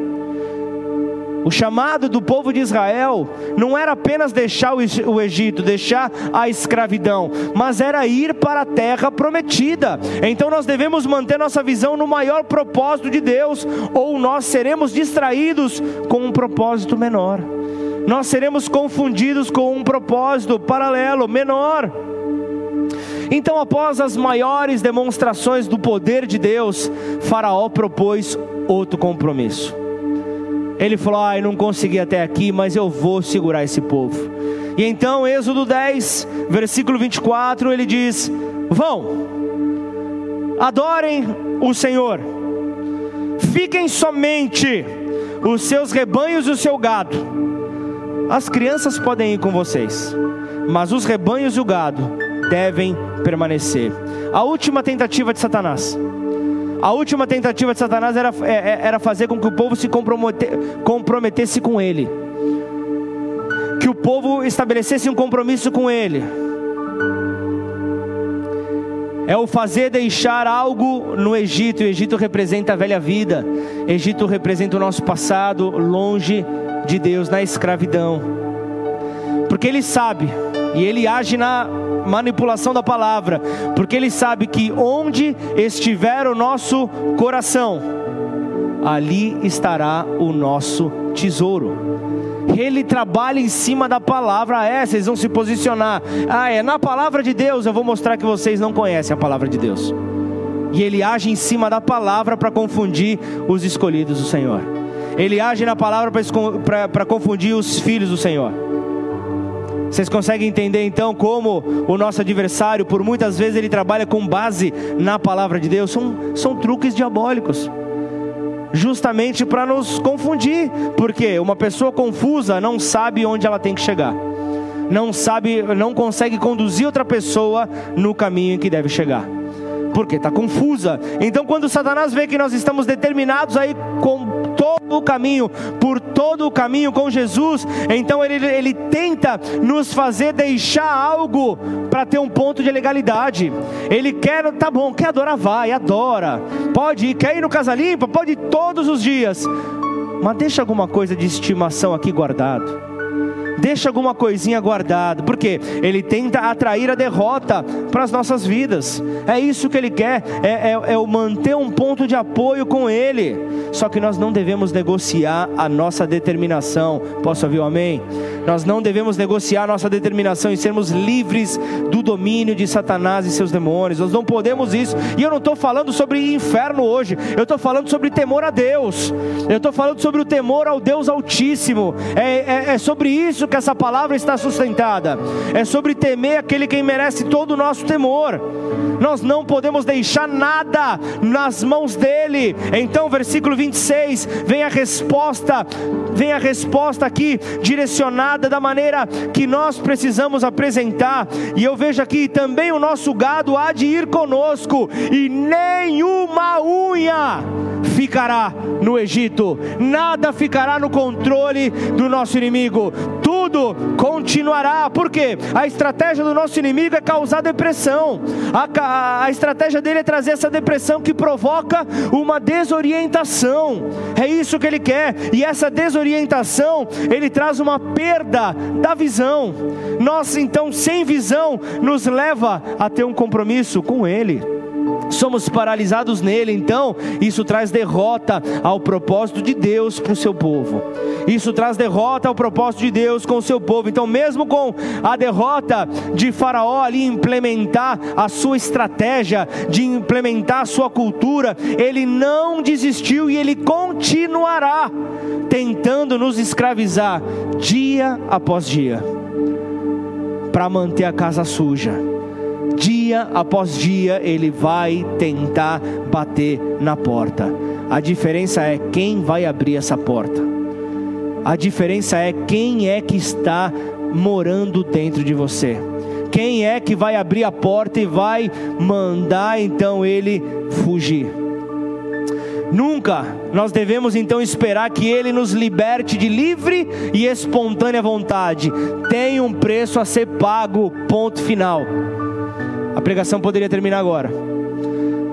O chamado do povo de Israel não era apenas deixar o Egito, deixar a escravidão, mas era ir para a terra prometida. Então nós devemos manter nossa visão no maior propósito de Deus, ou nós seremos distraídos com um propósito menor. Nós seremos confundidos com um propósito paralelo, menor. Então, após as maiores demonstrações do poder de Deus, Faraó propôs outro compromisso. Ele falou: eu não consegui até aqui, mas eu vou segurar esse povo. E então, Êxodo 10, versículo 24, ele diz: vão, adorem o Senhor, fiquem somente os seus rebanhos e o seu gado. As crianças podem ir com vocês, mas os rebanhos e o gado devem permanecer. A última tentativa de Satanás. A última tentativa de Satanás era fazer com que o povo se comprometesse com ele. Que o povo estabelecesse um compromisso com ele. É o fazer deixar algo no Egito. O Egito representa a velha vida. O Egito representa o nosso passado longe de Deus, na escravidão. Porque ele sabe, e ele age na manipulação da palavra, porque ele sabe que onde estiver o nosso coração, ali estará o nosso tesouro. ele trabalha em cima da palavra. Ah, é, vocês vão se posicionar. Ah, é, na palavra de Deus eu vou mostrar que vocês não conhecem a palavra de Deus. E ele age em cima da palavra para confundir os escolhidos do Senhor. Ele age na palavra para confundir os filhos do Senhor. Vocês conseguem entender então como o nosso adversário, por muitas vezes, ele trabalha com base na palavra de Deus? São truques diabólicos, justamente para nos confundir, porque uma pessoa confusa não sabe onde ela tem que chegar, não consegue conduzir outra pessoa no caminho em que deve chegar, porque está confusa. Então, quando Satanás vê que nós estamos determinados aí por todo o caminho com Jesus, então ele tenta nos fazer deixar algo para ter um ponto de legalidade. Ele quer, tá bom, quer adorar, vai, adora, pode ir, quer ir no Casa Limpa, pode ir todos os dias, mas deixa alguma coisa de estimação aqui guardado. Deixa alguma coisinha guardada, porque ele tenta atrair a derrota para as nossas vidas. É isso que ele quer, é o manter um ponto de apoio com ele. Só que nós não devemos negociar a nossa determinação. Posso ouvir o amém? Nós não devemos negociar a nossa determinação e sermos livres do domínio de Satanás e seus demônios. Nós não podemos isso. E eu não estou falando sobre inferno hoje, eu estou falando sobre temor a Deus, eu estou falando sobre o temor ao Deus Altíssimo. É sobre isso que essa palavra está sustentada, é sobre temer aquele que merece todo o nosso temor. Nós não podemos deixar nada nas mãos dele. Então, versículo 26, vem a resposta aqui, direcionada da maneira que nós precisamos apresentar. E eu vejo aqui também: o nosso gado há de ir conosco, e nenhuma unha ficará no Egito, nada ficará no controle do nosso inimigo, tudo continuará. Porque a estratégia do nosso inimigo é causar depressão, a estratégia dele é trazer essa depressão que provoca uma desorientação. É isso que ele quer, e essa desorientação, ele traz uma perda da visão. Nós, então, sem visão, nos leva a ter um compromisso com ele. Somos paralisados nele. Então, isso traz derrota ao propósito de Deus para o seu povo. Isso traz derrota ao propósito de Deus com o seu povo. Então, mesmo com a derrota de Faraó ali implementar a sua estratégia, de implementar a sua cultura, ele não desistiu e ele continuará tentando nos escravizar dia após dia, para manter a casa suja. Dia após dia ele vai tentar bater na porta. A diferença é quem vai abrir essa porta. A diferença é quem é que está morando dentro de você. Quem é que vai abrir a porta e vai mandar então ele fugir. Nunca nós devemos então esperar que ele nos liberte de livre e espontânea vontade. Tem um preço a ser pago, ponto final. A pregação poderia terminar agora.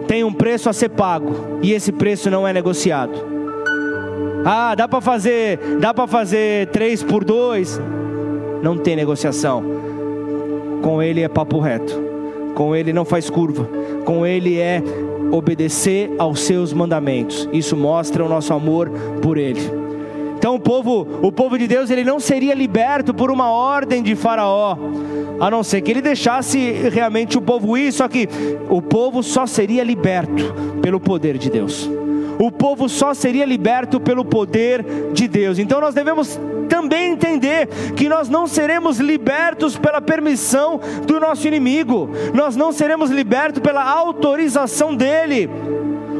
Tem um preço a ser pago, e esse preço não é negociado. Ah, dá para fazer 3 por 2. Não tem negociação. Com ele é papo reto. Com ele não faz curva. Com ele é obedecer aos seus mandamentos. Isso mostra o nosso amor por ele. Então o povo de Deus, ele não seria liberto por uma ordem de Faraó, a não ser que ele deixasse realmente o povo ir. Só que o povo só seria liberto pelo poder de Deus. O povo só seria liberto pelo poder de Deus. Então nós devemos também entender que nós não seremos libertos pela permissão do nosso inimigo. Nós não seremos libertos pela autorização dele,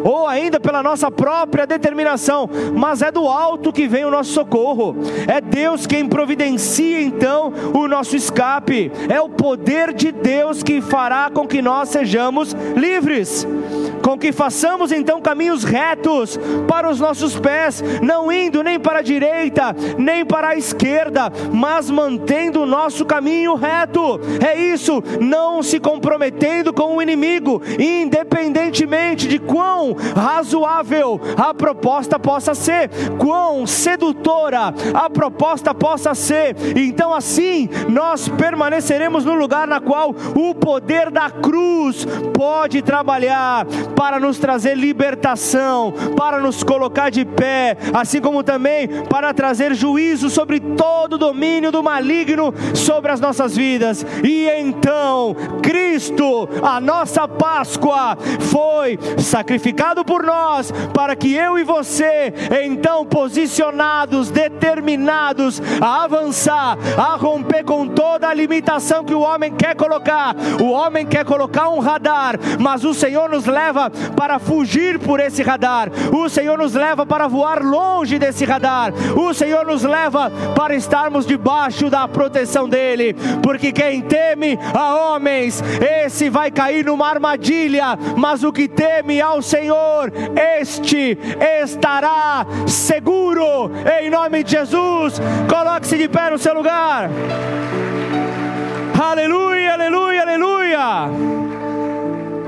ou ainda pela nossa própria determinação, mas é do alto que vem o nosso socorro. É Deus quem providencia então o nosso escape. É o poder de Deus que fará com que nós sejamos livres, com que façamos então caminhos retos para os nossos pés, não indo nem para a direita, nem para a esquerda, mas mantendo o nosso caminho reto. É isso, não se comprometendo com o inimigo, independentemente de quão quão razoável a proposta possa ser, quão sedutora a proposta possa ser. Então assim nós permaneceremos no lugar na qual o poder da cruz pode trabalhar para nos trazer libertação, para nos colocar de pé, assim como também para trazer juízo sobre todo o domínio do maligno sobre as nossas vidas. E então Cristo, a nossa Páscoa, foi sacrificado por nós, para que eu e você, então posicionados, determinados a avançar, a romper com toda a limitação que o homem quer colocar. O homem quer colocar um radar, mas o Senhor nos leva para fugir por esse radar. O Senhor nos leva para voar longe desse radar. O Senhor nos leva para estarmos debaixo da proteção dele, porque quem teme a homens, esse vai cair numa armadilha, mas o que teme ao Senhor, este estará seguro, em nome de Jesus. Coloque-se de pé no seu lugar. Aleluia, aleluia, aleluia.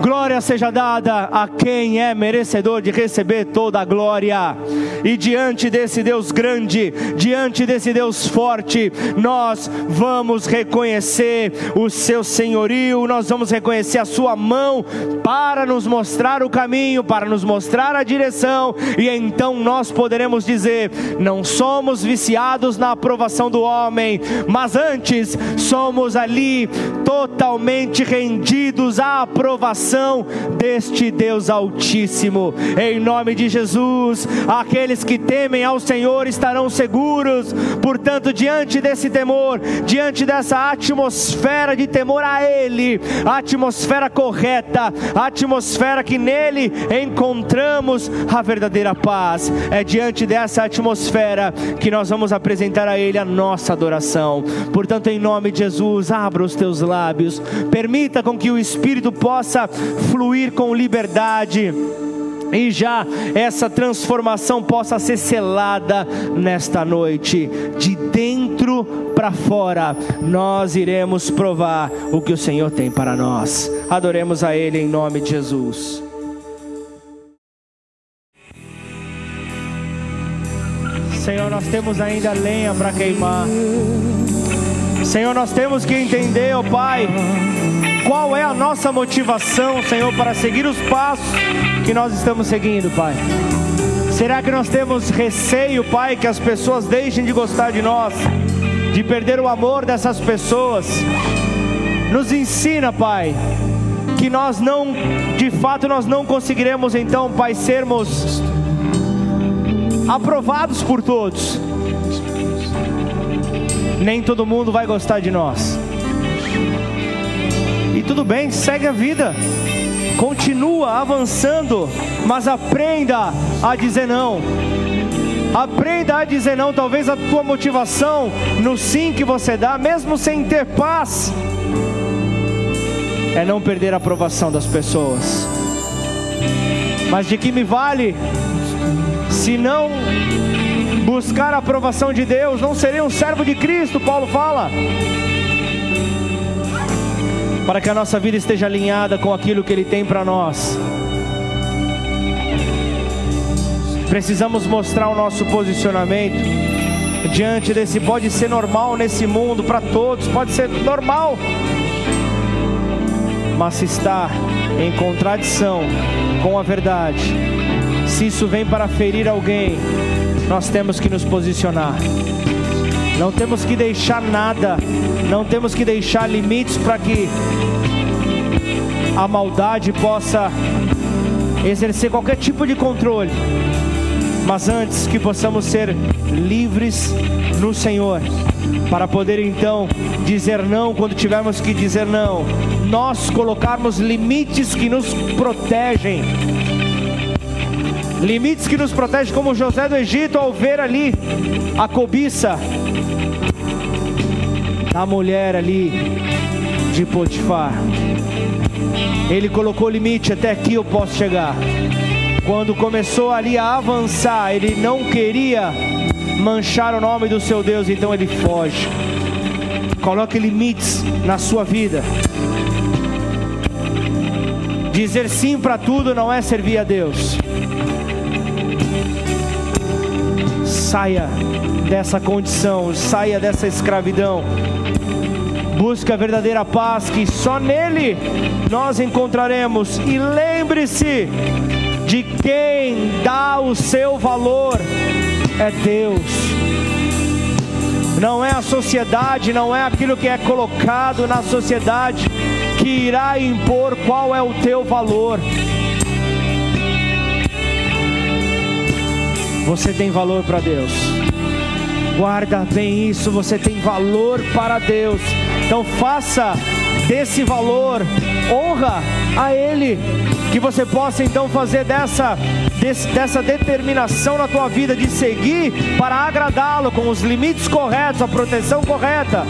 Glória seja dada a quem é merecedor de receber toda a glória. E diante desse Deus grande, diante desse Deus forte, nós vamos reconhecer o seu senhorio, nós vamos reconhecer a sua mão para nos mostrar o caminho, para nos mostrar a direção. E então nós poderemos dizer: não somos viciados na aprovação do homem, mas antes somos ali totalmente rendidos à aprovação deste Deus Altíssimo, em nome de Jesus. Aqueles que temem ao Senhor estarão seguros. Portanto, diante desse temor, diante dessa atmosfera de temor a Ele, a atmosfera correta, a atmosfera que nele encontramos a verdadeira paz, é diante dessa atmosfera que nós vamos apresentar a Ele a nossa adoração. Portanto, em nome de Jesus, abra os teus lábios, permita com que o Espírito possa fluir com liberdade, e já essa transformação possa ser selada nesta noite. De dentro para fora, nós iremos provar o que o Senhor tem para nós. Adoremos a Ele em nome de Jesus. Senhor, nós temos ainda lenha para queimar. Senhor, nós temos que entender, ó Pai, qual é a nossa motivação, Senhor, para seguir os passos que nós estamos seguindo, Pai? Será que nós temos receio, Pai, que as pessoas deixem de gostar de nós, de perder o amor dessas pessoas? Nos ensina, Pai, que nós não, de fato, nós não conseguiremos então, Pai, sermos aprovados por todos. Nem todo mundo vai gostar de nós. E tudo bem, segue a vida, continua avançando, mas aprenda a dizer não. Aprenda a dizer não. Talvez a tua motivação no sim que você dá, mesmo sem ter paz, é não perder a aprovação das pessoas. Mas de que me vale se não buscar a aprovação de Deus? Não seria um servo de Cristo, Paulo fala. Para que a nossa vida esteja alinhada com aquilo que Ele tem para nós, precisamos mostrar o nosso posicionamento diante desse. Pode ser normal nesse mundo, para todos, pode ser normal, mas se está em contradição com a verdade, se isso vem para ferir alguém, nós temos que nos posicionar. Não temos que deixar nada, não temos que deixar limites para que a maldade possa exercer qualquer tipo de controle, mas antes que possamos ser livres no Senhor, para poder então dizer não quando tivermos que dizer não, nós colocarmos limites que nos protegem. Limites que nos protegem, como José do Egito, ao ver ali a cobiça a mulher ali de Potifar. Ele colocou limite: até aqui eu posso chegar. Quando começou ali a avançar, ele não queria manchar o nome do seu Deus, então ele foge. Coloque limites na sua vida. Dizer sim para tudo não é servir a Deus. Saia dessa condição, saia dessa escravidão. Busca a verdadeira paz que só nele nós encontraremos. E lembre-se de quem dá o seu valor é Deus. Não é a sociedade, não é aquilo que é colocado na sociedade que irá impor qual é o teu valor. Você tem valor para Deus. Guarda bem isso, você tem valor para Deus. Então faça desse valor honra a Ele, que você possa então fazer dessa determinação na tua vida de seguir para agradá-lo com os limites corretos, a proteção correta,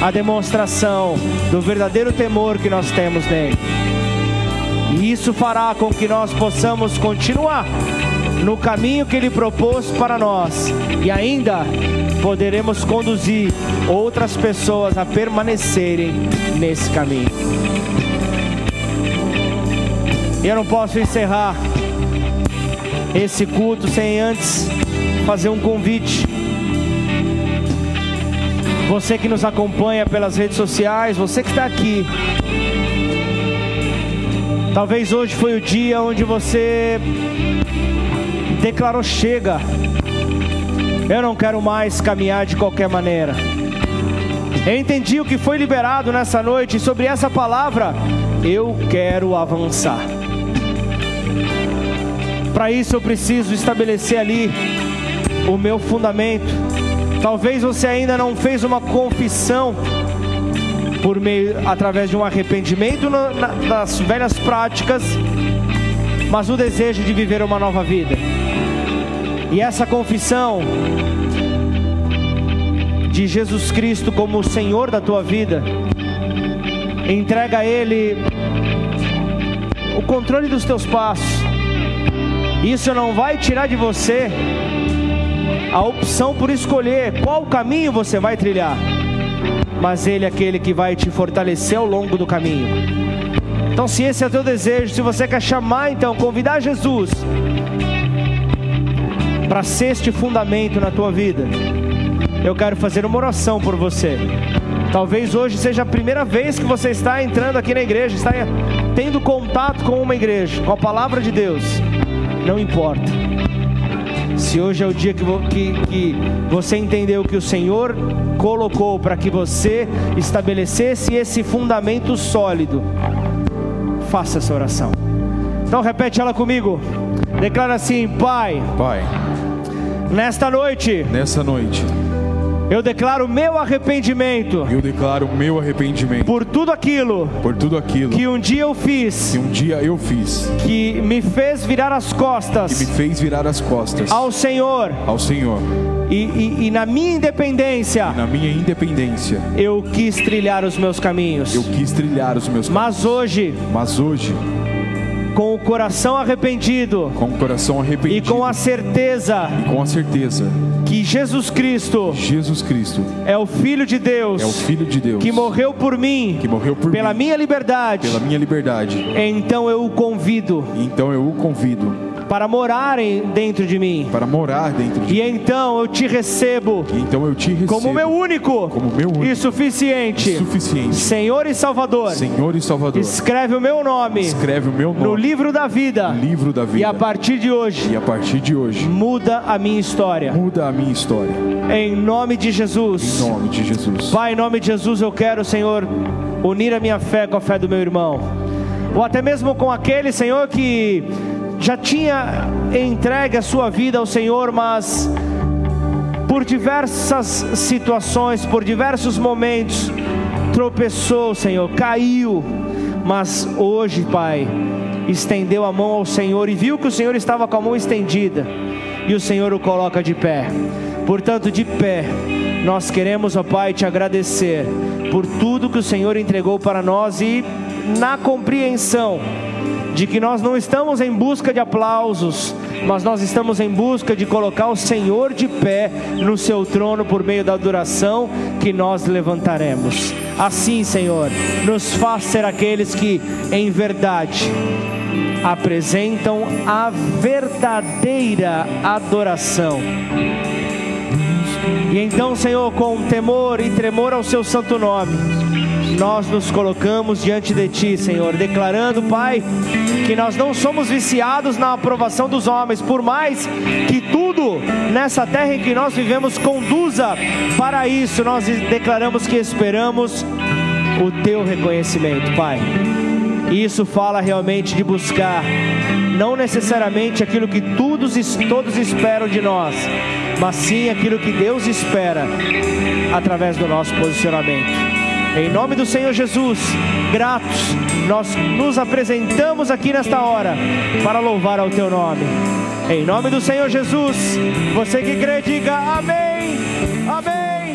a demonstração do verdadeiro temor que nós temos nele. E isso fará com que nós possamos continuar no caminho que Ele propôs para nós e ainda poderemos conduzir outras pessoas a permanecerem nesse caminho. Eu não posso encerrar esse culto sem antes fazer um convite. Você que nos acompanha pelas redes sociais, você que está aqui, talvez hoje foi o dia onde você declarou: chega, eu não quero mais caminhar de qualquer maneira. Eu entendi o que foi liberado nessa noite e sobre essa palavra eu quero avançar. Para isso eu preciso estabelecer ali o meu fundamento. Talvez você ainda não fez uma confissão através de um arrependimento das velhas práticas, mas o desejo de viver uma nova vida. E essa confissão de Jesus Cristo como o Senhor da tua vida, entrega a Ele o controle dos teus passos. Isso não vai tirar de você a opção por escolher qual caminho você vai trilhar, mas Ele é aquele que vai te fortalecer ao longo do caminho. Então, se esse é o teu desejo, se você quer chamar, então, convidar Jesus para ser este fundamento na tua vida, eu quero fazer uma oração por você. Talvez hoje seja a primeira vez que você está entrando aqui na igreja, está tendo contato com uma igreja, com a palavra de Deus. Não importa. Se hoje é o dia que você entendeu que o Senhor colocou para que você estabelecesse esse fundamento sólido, faça essa oração. Então repete ela comigo. Declara assim: Pai, nesta noite, eu declaro meu arrependimento. Por tudo aquilo que um dia eu fiz, que me fez virar as costas. Ao Senhor. E na minha independência, eu quis trilhar os meus caminhos. Mas hoje, com o coração arrependido e com a certeza que Jesus Cristo é o Filho de Deus que morreu por mim pela minha liberdade. Então eu o convido para morar dentro de mim. E então eu te recebo como meu único e suficiente Senhor e Salvador. Escreve o meu nome no livro da vida. E a partir de hoje muda a minha história. Em nome de Jesus. Pai, em nome de Jesus, eu quero, Senhor, unir a minha fé com a fé do meu irmão, ou até mesmo com aquele, Senhor, que já tinha entregue a sua vida ao Senhor, mas por diversas situações, por diversos momentos, tropeçou, Senhor, caiu, mas hoje, Pai, estendeu a mão ao Senhor e viu que o Senhor estava com a mão estendida e o Senhor o coloca de pé. Portanto, de pé, nós queremos, ó Pai, te agradecer por tudo que o Senhor entregou para nós e na compreensão de que nós não estamos em busca de aplausos, mas nós estamos em busca de colocar o Senhor de pé no seu trono por meio da adoração que nós levantaremos. Assim, Senhor, nos faz ser aqueles que em verdade apresentam a verdadeira adoração. E então, Senhor, com temor e tremor ao seu santo nome, nós nos colocamos diante de Ti, Senhor, declarando, Pai, que nós não somos viciados na aprovação dos homens, por mais que tudo nessa terra em que nós vivemos conduza para isso, nós declaramos que esperamos o Teu reconhecimento, Pai. E isso fala realmente de buscar, não necessariamente aquilo que todos esperam de nós, mas sim aquilo que Deus espera através do nosso posicionamento. Em nome do Senhor Jesus, gratos, nós nos apresentamos aqui nesta hora para louvar ao Teu nome. Em nome do Senhor Jesus, você que crê, diga amém, amém.